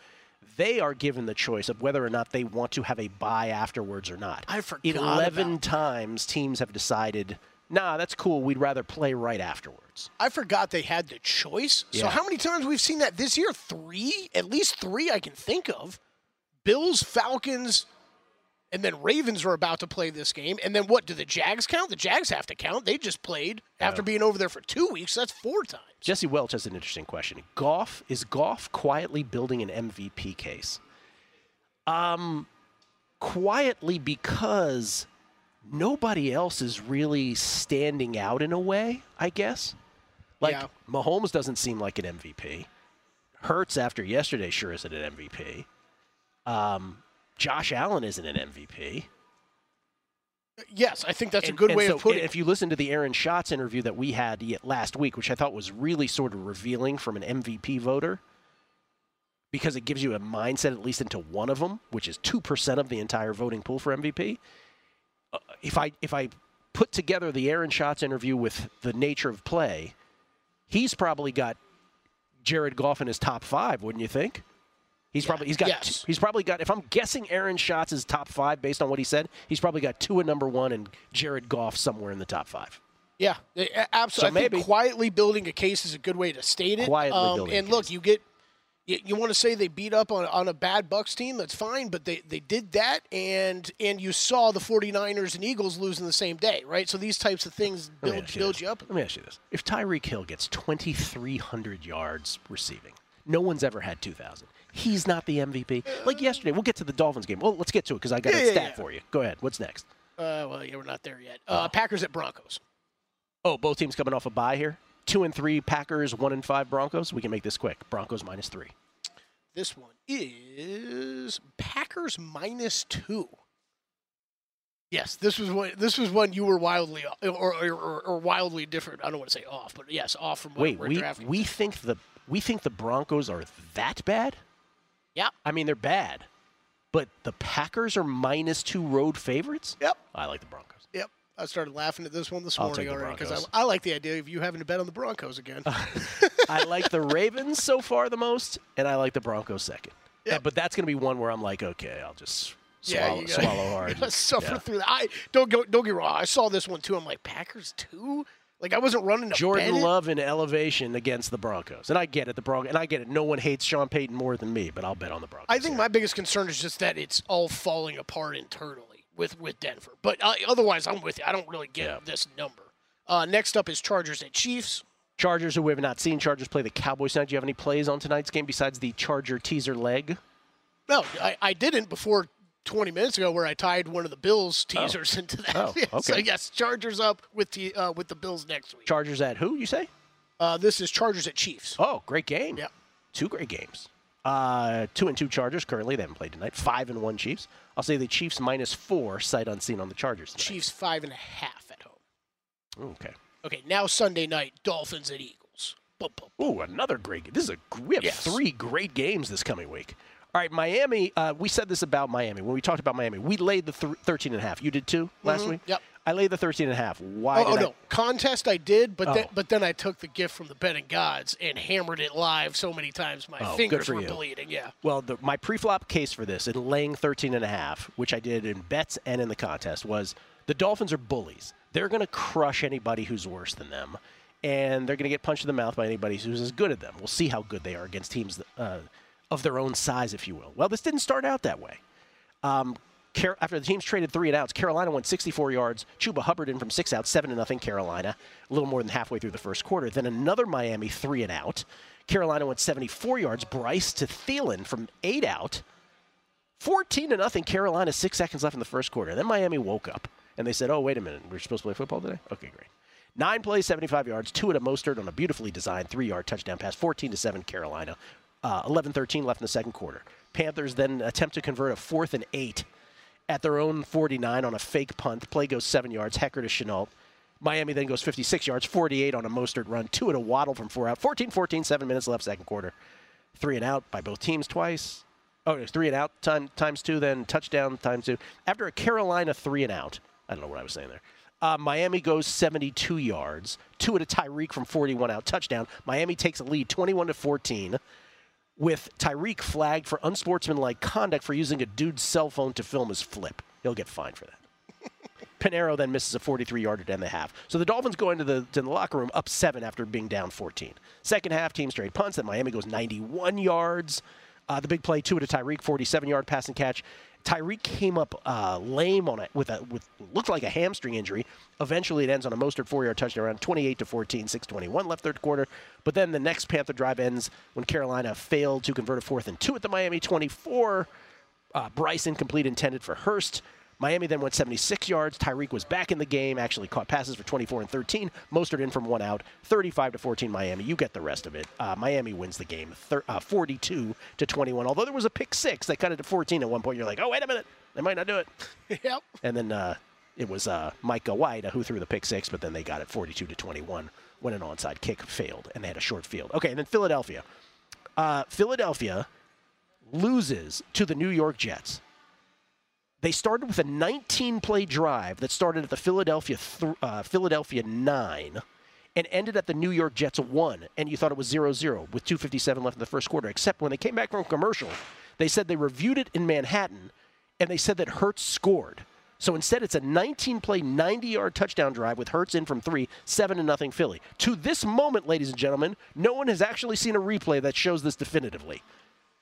They are given the choice of whether or not they want to have a bye afterwards or not. I forgot. 11 times teams have decided, nah, that's cool. We'd rather play right afterwards. I forgot they had the choice. Yeah. So how many times we've seen that this year? 3? At least 3 I can think of. Bills, Falcons, and then Ravens were about to play this game. And then what? Do the Jags count? The Jags have to count. They just played after being over there for 2 weeks. That's 4 times. Jesse Welch has an interesting question. Is Goff quietly building an MVP case? Quietly because nobody else is really standing out in a way, I guess. Mahomes doesn't seem like an MVP. Hurts after yesterday sure isn't an MVP. Josh Allen isn't an MVP. Yes, I think that's a good way of putting it. If you listen to the Aaron Schatz interview that we had last week, which I thought was really sort of revealing from an MVP voter, because it gives you a mindset at least into one of them, which is 2% of the entire voting pool for MVP. If I put together the Aaron Schatz interview with the nature of play, he's probably got Jared Goff in his top 5, wouldn't you think? He's probably got. If I'm guessing Aaron Schatz is top 5 based on what he said, he's probably got 2 at number 1 and Jared Goff somewhere in the top 5. Yeah, absolutely. So I think quietly building a case is a good way to state it. Quietly building a case. You want to say they beat up on a bad Bucs team, that's fine, but they did that, and you saw the 49ers and Eagles losing the same day, right? So these types of things build you up. Let me ask you this. If Tyreek Hill gets 2,300 yards receiving, no one's ever had 2,000. He's not the MVP. Like yesterday, we'll get to the Dolphins game. Well, let's get to it because I got a stat for you. Go ahead. What's next? We're not there yet. Packers at Broncos. Oh, both teams coming off a bye here? 2-3 Packers, 1-5 Broncos. We can make this quick. Broncos -3. This one is Packers -2. Yes, this was one you were wildly or wildly different. I don't want to say off, but yes, off from what we're drafting. Wait, we think the Broncos are that bad? Yeah. I mean, they're bad. But the Packers are -2 road favorites? Yep. I like the Broncos. Yep. I started laughing at this one this morning already because I like the idea of you having to bet on the Broncos again. I like the Ravens so far the most, and I like the Broncos second. Yep. Yeah, but that's going to be one where I'm like, okay, I'll just swallow hard. Suffer through that. Don't get wrong. I saw this one, too. I'm like, Packers, too? Like, I wasn't running to Jordan Love in elevation against the Broncos. And I get it, no one hates Sean Payton more than me, but I'll bet on the Broncos. I think my biggest concern is just that it's all falling apart internally with Denver. But otherwise, I'm with you. I don't really get this number. Next up is Chargers at Chiefs. Chargers, who we have not seen. Chargers play the Cowboys tonight. Do you have any plays on tonight's game besides the Charger teaser leg? No, I didn't before 20 minutes ago where I tied one of the Bills teasers into that. Oh, okay. So, yes, Chargers up with the Bills next week. Chargers at who, you say? This is Chargers at Chiefs. Oh, great game. Yeah. Two great games. 2-2 Chargers currently. They haven't played tonight. 5-1 Chiefs. I'll say the Chiefs -4, sight unseen on the Chargers tonight. Chiefs 5.5 at home. Okay. Okay, now Sunday night, Dolphins at Eagles. Oh, another great game. We have three great games this coming week. All right, Miami, we said this about Miami. When we talked about Miami, we laid the 13.5. You did too last week? Yep. I laid the 13.5. Why did I? Oh, no. Contest I did, but then I took the gift from the betting gods and hammered it live so many times my fingers were bleeding. Yeah. Well, my pre-flop case for this, in laying 13.5, which I did in bets and in the contest, was the Dolphins are bullies. They're going to crush anybody who's worse than them, and they're going to get punched in the mouth by anybody who's as good as them. We'll see how good they are against teams that of their own size, if you will. Well, this didn't start out that way. After the teams traded 3 and outs, Carolina went 64 yards. Chuba Hubbard in from 6 out, 7-0 Carolina, a little more than halfway through the first quarter. Then another Miami 3 and out. Carolina went 74 yards. Bryce to Thielen from 8 out. 14-0 Carolina, 6 seconds left in the first quarter. Then Miami woke up, and they said, oh, wait a minute, we're supposed to play football today? Okay, great. 9 plays, 75 yards, 2 to Mostert on a beautifully designed 3-yard touchdown pass, 14-7 Carolina. 11-13 left in the second quarter. Panthers then attempt to convert a 4th and 8 at their own 49 on a fake punt. Play goes 7 yards. Hecker to Chenault. Miami then goes 56 yards, 48 on a Mostert run. 2 to Waddle from 4 out. 14-14, 7 minutes left, second quarter. 3 and out by both teams twice. Oh, it was 3 and out times 2, then touchdown times 2. After a Carolina 3 and out. I don't know what I was saying there. Miami goes 72 yards. 2 at a Tyreek from 41 out. Touchdown. Miami takes a lead, 21-14. With Tyreek flagged for unsportsmanlike conduct for using a dude's cell phone to film his flip. He'll get fined for that. Pinero then misses a 43-yarder to end the half. So the Dolphins go into the locker room up 7 after being down 14. Second half, team straight punts. Then Miami goes 91 yards. The big play, 2 to Tyreek, 47-yard pass and catch. Tyreek came up lame on it with looked like a hamstring injury. Eventually, it ends on a Mostert 4-yard touchdown around 28-14, 6:21 left third quarter. But then the next Panther drive ends when Carolina failed to convert a 4th and 2 at the Miami 24. Bryce incomplete intended for Hurst. Miami then went 76 yards. Tyreek was back in the game, actually caught passes for 24 and 13. Mostert in from 1 out, 35-14 Miami. You get the rest of it. Miami wins the game 42-21. Although there was a pick six, they cut it to 14 at one point. You're like, oh, wait a minute, they might not do it. Yep. And then it was Micah White who threw the pick six, but then they got it 42-21 when an onside kick failed, and they had a short field. Okay, and then Philadelphia. Philadelphia loses to the New York Jets. They started with a 19-play drive that started at the Philadelphia 9 and ended at the New York Jets 1, and you thought it was 0-0 with 2:57 left in the first quarter, except when they came back from commercial, they said they reviewed it in Manhattan, and they said that Hurts scored. So instead, it's a 19-play, 90-yard touchdown drive with Hurts in from 3, 7-0 Philly. To this moment, ladies and gentlemen, no one has actually seen a replay that shows this definitively.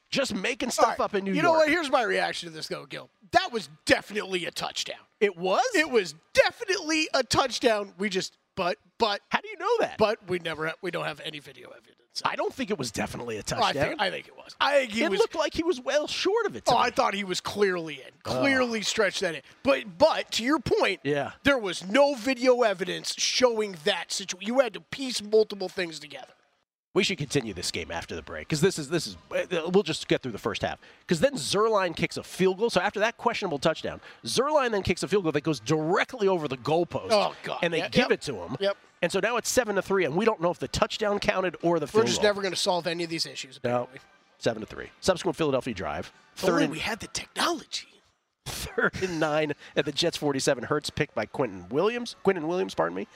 Just making stuff up in New York. You know what? Here's my reaction to this, though, Gil. That was definitely a touchdown. It was? It was definitely a touchdown. We just, but. How do you know that? But we don't have any video evidence. I don't think it was definitely a touchdown. I think it was. It looked like he was well short of it. I thought he was clearly in. Clearly stretched that in. But to your point, there was no video evidence showing that situation. You had to piece multiple things together. We should continue this game after the break because this is we'll just get through the first half because then Zerline kicks a field goal. So after that questionable touchdown, Zerline then kicks a field goal that goes directly over the goalpost. Oh God! And they give it to him. Yep. And so now it's 7-3, and we don't know if the touchdown counted or the field goal. We're just never going to solve any of these issues. No. 7-3. Subsequent Philadelphia drive. We had the technology. 3rd and 9 at the Jets 47. Hurts picked by Quentin Williams. Pardon me.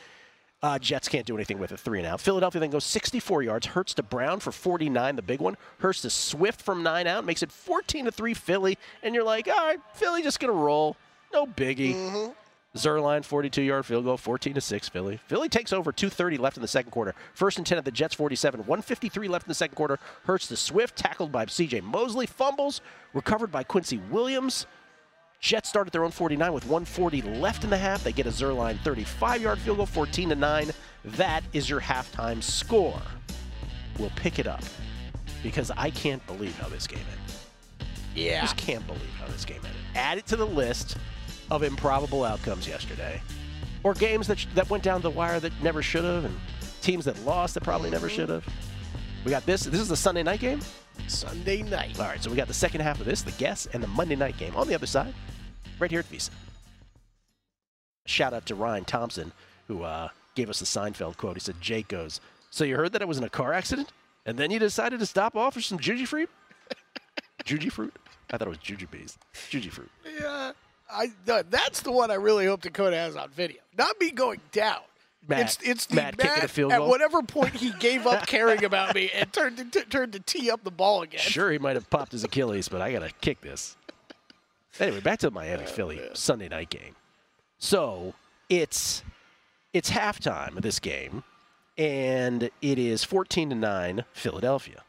Jets can't do anything with it. 3 and out. Philadelphia then goes 64 yards. Hurts to Brown for 49, the big one. Hurts to Swift from 9 out. Makes it 14-3 Philly. And you're like, all right, Philly just going to roll. No biggie. Mm-hmm. Zerline, 42-yard field goal, 14-6 Philly. Philly takes over, 2:30 left in the second quarter. 1st and 10 at the Jets 47. 1:53 left in the second quarter. Hurts to Swift, tackled by C.J. Mosley. Fumbles, recovered by Quincy Williams. Jets start at their own 49 with 1:40 left in the half. They get a Zerline 35-yard field goal, 14-9. That is your halftime score. We'll pick it up because I can't believe how this game ended. Yeah. I just can't believe how this game ended. Add it to the list of improbable outcomes yesterday, or games that went down the wire that never should have, and teams that lost that probably never should have. We got this. This is the Sunday night game? Sunday night. All right, so we got the second half of this, the guess, and the Monday night game on the other side, right here at Visa. Shout out to Ryan Thompson, who gave us the Seinfeld quote. He said, Jake goes, so you heard that I was in a car accident, and then you decided to stop off for some juji fruit? Juji fruit? I thought it was jujubes. Juji fruit. Yeah. That's the one I really hope Dakota has on video. Not me going down. Matt kicking a field goal. At whatever point he gave up caring about me and turned to tee up the ball again. Sure, he might have popped his Achilles, but I got to kick this. Anyway, back to the Miami-Philly Sunday night game. So it's halftime of this game, and it is 14-9 Philadelphia.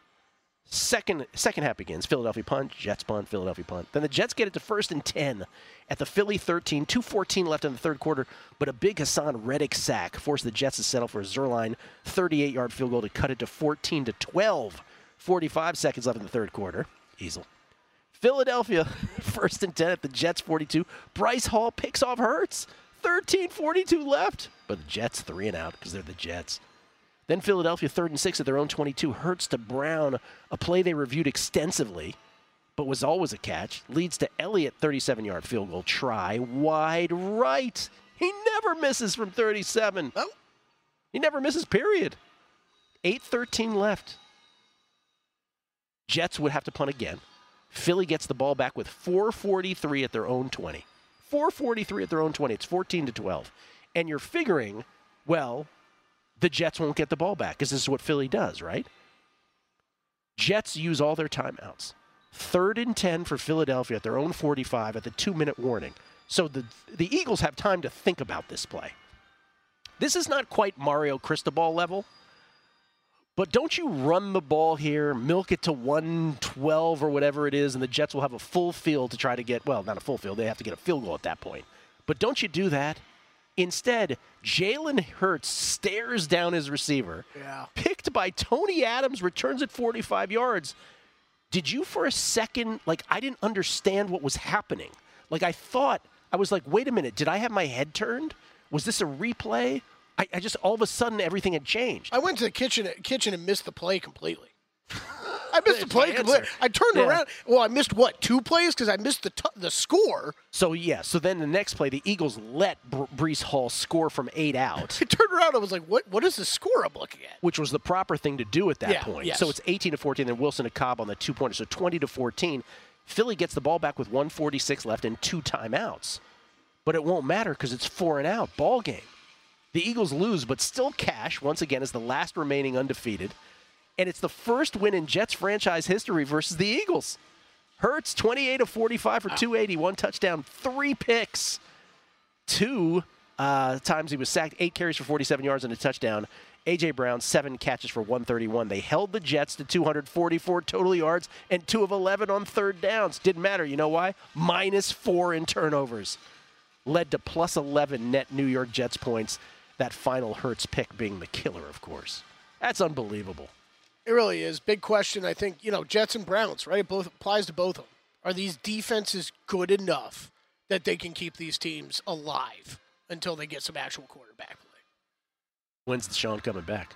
Second half begins. Philadelphia punt, Jets punt, Philadelphia punt. Then the Jets get it to 1st and 10 at the Philly 13, 2:14 left in the third quarter, but a big Hassan Reddick sack forced the Jets to settle for a Zerline 38-yard field goal to cut it to 14-12, 45 seconds left in the third quarter. Easel. Philadelphia 1st and 10 at the Jets 42. Bryce Hall picks off Hurts. 13:42 left, but the Jets 3 and out because they're the Jets. Then Philadelphia 3rd and 6 at their own 22. Hurts to Brown, a play they reviewed extensively, but was always a catch. Leads to Elliott, 37-yard field goal try, wide right. He never misses from 37. Oh. He never misses, period. 8:13 left. Jets would have to punt again. Philly gets the ball back with 4:43 at their own 20. 4:43 at their own 20. It's 14-12. And you're figuring, well, the Jets won't get the ball back because this is what Philly does, right? Jets use all their timeouts. 3rd and 10 for Philadelphia at their own 45 at the 2-minute warning. So the Eagles have time to think about this play. This is not quite Mario Cristobal level, but don't you run the ball here, milk it to 112 or whatever it is, and the Jets will have a full field to try to get, well, not a full field. They have to get a field goal at that point. But don't you do that. Instead, Jalen Hurts stares down his receiver, picked by Tony Adams, returns it 45 yards. Did you for a second, I didn't understand what was happening. Wait a minute, did I have my head turned? Was this a replay? I just, all of a sudden, everything had changed. I went to the kitchen and missed the play completely. I missed the play completely. I turned around. Well, I missed, what, 2 plays? Because I missed the score. So, yeah. So then the next play, the Eagles let Breece Hall score from 8 out. I turned around. I was like, what is the score I'm looking at? Which was the proper thing to do at that point. Yes. So it's 18-14, then Wilson to Cobb on the 2-pointer. So 20-14. Philly gets the ball back with 1:46 left and 2 timeouts. But it won't matter because it's 4 and out. Ball game. The Eagles lose, but still cash, once again, as the last remaining undefeated. And it's the first win in Jets franchise history versus the Eagles. Hurts, 28 of 45 for 280, 1 touchdown, 3 picks. 2 times he was sacked, 8 carries for 47 yards and a touchdown. A.J. Brown, 7 catches for 131. They held the Jets to 244 total yards and 2 of 11 on 3rd downs. Didn't matter. You know why? -4 in turnovers. Led to +11 net New York Jets points. That final Hurts pick being the killer, of course. That's unbelievable. It really is. Big question, I think, Jets and Browns, right? It both applies to both of them. Are these defenses good enough that they can keep these teams alive until they get some actual quarterback play? When's Deshaun coming back?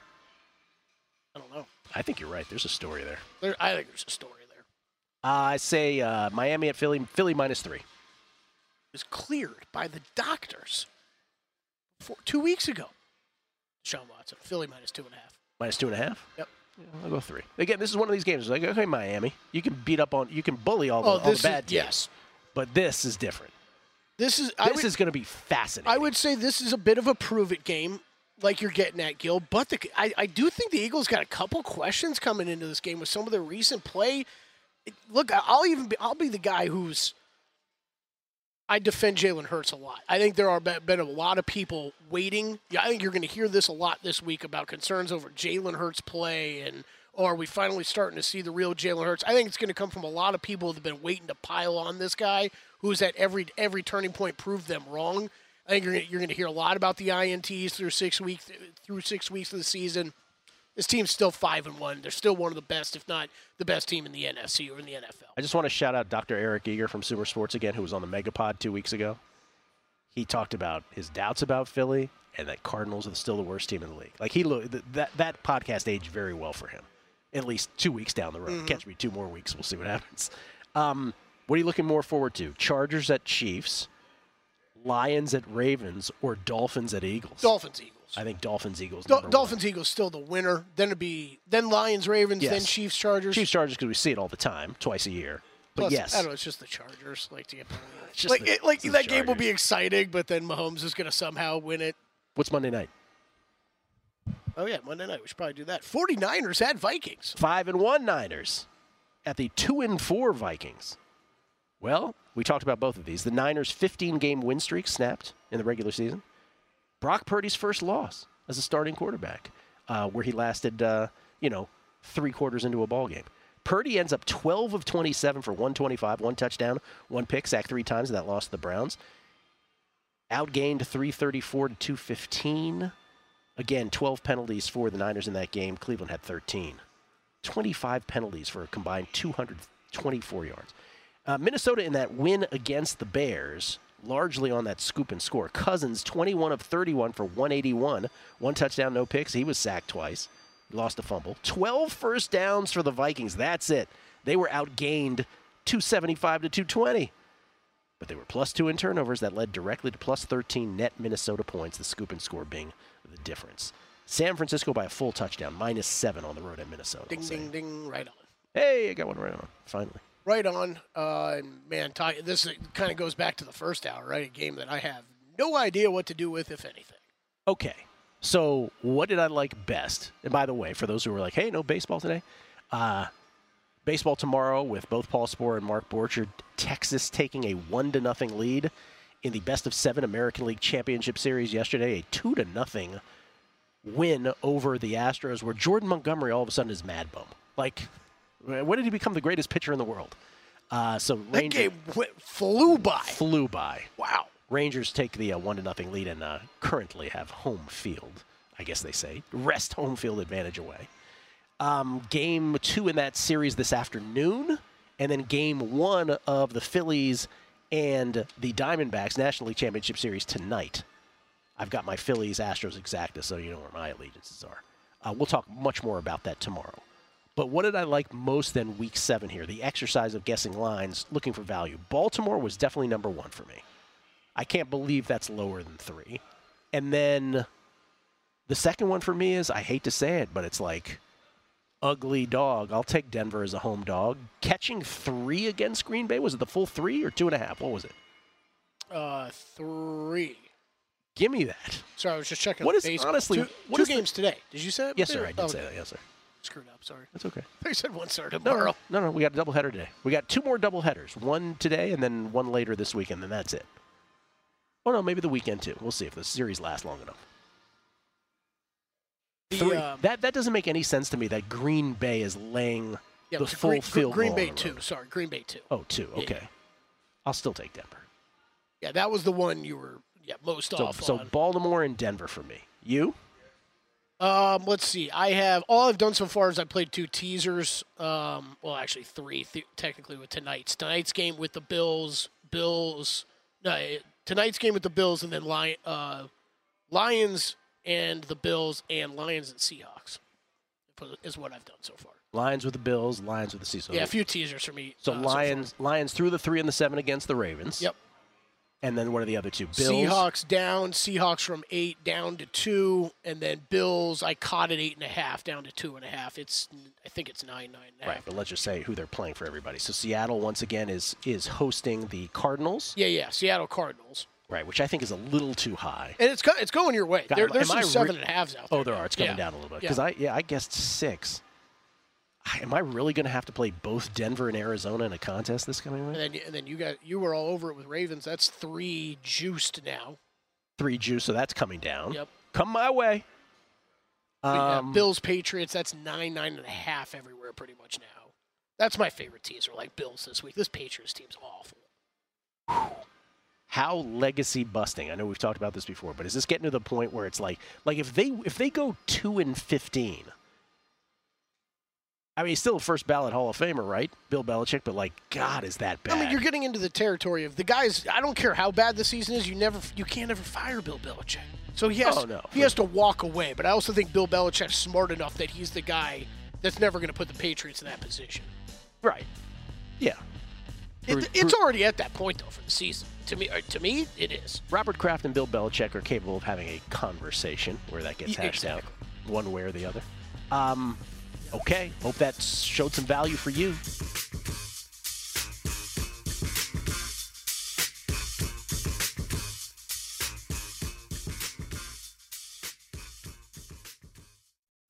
I don't know. I think you're right. There's a story there. I think there's a story there. I say Miami at Philly. Philly -3. It was cleared by the doctors 2 weeks ago. Deshaun Watson, Philly -2.5. -2.5? Yep. Yeah, I'll go 3. Again, this is one of these games. Like, okay, Miami, you can beat up on, you can bully all the bad teams. Yes. But this is different. This is going to be fascinating. I would say this is a bit of a prove-it game, like you're getting at, Gil. But I do think the Eagles got a couple questions coming into this game with some of their recent play. Look, I'll be the guy who's – I defend Jalen Hurts a lot. I think there are been a lot of people waiting. Yeah, I think you're going to hear this a lot this week about concerns over Jalen Hurts' play and are we finally starting to see the real Jalen Hurts. I think it's going to come from a lot of people that have been waiting to pile on this guy who's at every turning point proved them wrong. I think you're going to hear a lot about the INTs through six weeks of the season. This team's still 5-1. They're still one of the best, if not the best team in the NFC or in the NFL. I just want to shout out Dr. Eric Eager from Super Sports again, who was on the Megapod 2 weeks ago. He talked about his doubts about Philly and that Cardinals are still the worst team in the league. Like that podcast aged very well for him. At least 2 weeks down the road. Mm-hmm. Catch me 2 more weeks. We'll see what happens. What are you looking more forward to? Chargers at Chiefs. Lions at Ravens or Dolphins at Eagles? Dolphins-Eagles. I think Dolphins-Eagles. Dolphins-Eagles still the winner. Then it'd be Lions-Ravens, yes. Then Chiefs-Chargers. Chiefs-Chargers because we see it all the time, twice a year. But plus, yes, I don't know. It's just the Chargers. That game will be exciting, but then Mahomes is going to somehow win it. What's Monday night? Oh yeah, Monday night. We should probably do that. 49ers at Vikings. 5-1 Niners at the 2-4 Vikings. Well, we talked about both of these. The Niners' 15-game win streak snapped in the regular season. Brock Purdy's first loss as a starting quarterback, where he lasted, 3 quarters into a ball game. Purdy ends up 12 of 27 for 125, 1 touchdown, 1 pick, sacked 3 times, and that lost to the Browns. Outgained 334 to 215. Again, 12 penalties for the Niners in that game. Cleveland had 13. 25 penalties for a combined 224 yards. Minnesota in that win against the Bears, largely on that scoop and score. Cousins, 21 of 31 for 181. 1 touchdown, no picks. He was sacked twice. He lost a fumble. 12 first downs for the Vikings. That's it. They were outgained 275 to 220. But they were +2 in turnovers. That led directly to +13 net Minnesota points, the scoop and score being the difference. San Francisco by a full touchdown, -7 on the road at Minnesota. Ding, ding, ding, right on. Hey, I got one right on, finally. Right on. Man, this kind of goes back to the first hour, right? A game that I have no idea what to do with, if anything. Okay. So what did I like best? And by the way, for those who were like, hey, no baseball today. Baseball tomorrow with both Paul Sporer and Mark Borchard. Texas taking a 1-0 lead in the best-of-7 American League Championship Series yesterday. A 2-0 win over the Astros where Jordan Montgomery all of a sudden is mad bum. Like... when did he become the greatest pitcher in the world? So Rangers, that game flew by. Flew by. Wow. Rangers take the 1-0 lead and currently have home field, I guess they say. Rest home field advantage away. Game 2 in that series this afternoon. And then game 1 of the Phillies and the Diamondbacks National League Championship Series tonight. I've got my Phillies-Astros exacta, so you know where my allegiances are. We'll talk much more about that tomorrow. But what did I like most then week 7 here? The exercise of guessing lines, looking for value. Baltimore was definitely number 1 for me. I can't believe that's lower than 3. And then the second one for me is, I hate to say it, but it's like ugly dog. I'll take Denver as a home dog. Catching 3 against Green Bay. Was it the full 3 or 2.5? What was it? 3. Give me that. Sorry, I was just checking. What is baseball. Honestly? Two games today. Did you say that? Yes, sir. I did say that. Yes, sir. Screwed up, sorry. That's okay. They said one start tomorrow. No, we got a doubleheader today. We got 2 more doubleheaders, 1 today and then 1 later this weekend, and that's it. Oh, no, maybe the weekend, too. We'll see if the series lasts long enough. That doesn't make any sense to me that Green Bay is laying the full field goal. Green Bay 2, sorry, Green Bay 2. Oh, 2, okay. Yeah. I'll still take Denver. Yeah, that was the one you were most off on. So Baltimore and Denver for me. You? Let's see. All I've done so far is I played two teasers. Well, actually three, technically, with tonight's game with the Bills. No, tonight's game with the Bills, and then Lions and the Bills, and Lions and Seahawks is what I've done so far. Lions with the Bills, Lions with the Seahawks. Yeah, a few teasers for me. So Lions through the 3 and the 7 against the Ravens. Yep. And then what are the other two? Bills. Seahawks down. Seahawks from 8 down to 2, and then Bills. I caught at 8.5 down to 2.5. I think it's 9.5. Right, but let's just say who they're playing for everybody. So Seattle once again is hosting the Cardinals. Yeah, Seattle Cardinals. Right, which I think is a little too high. And it's going your way. There's some 7.5s out there. Oh, there are. It's coming down a little bit because I guessed 6. Am I really going to have to play both Denver and Arizona in a contest this coming week? And then you were all over it with Ravens. That's 3 juiced now. 3 juiced, so that's coming down. Yep. Come my way. Bills, Patriots, that's 9.5 everywhere pretty much now. That's my favorite teaser, like Bills this week. This Patriots team's awful. Whew. How legacy busting? I know we've talked about this before, but is this getting to the point where it's like if they go 2-15? I mean, he's still a first ballot Hall of Famer, right? Bill Belichick, but God, is that bad? I mean, you're getting into the territory of the guys. I don't care how bad the season is. You can't ever fire Bill Belichick. So he has to walk away. But I also think Bill Belichick's smart enough that he's the guy that's never going to put the Patriots in that position. Right. Yeah. It's already at that point though for the season. To me, it is. Robert Kraft and Bill Belichick are capable of having a conversation where that gets hashed out one way or the other. Okay, hope that showed some value for you.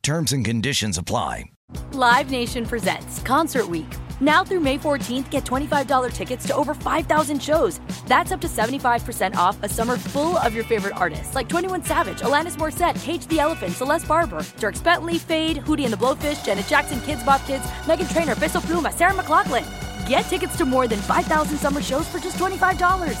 Terms and conditions apply. Live Nation presents Concert Week. Now through May 14th, get $25 tickets to over 5,000 shows. That's up to 75% off a summer full of your favorite artists, like 21 Savage, Alanis Morissette, Cage the Elephant, Celeste Barber, Dierks Bentley, Fade, Hootie and the Blowfish, Janet Jackson, Kidz Bop Kids, Meghan Trainor, Bissell Pluma, Sarah McLachlan. Get tickets to more than 5,000 summer shows for just $25.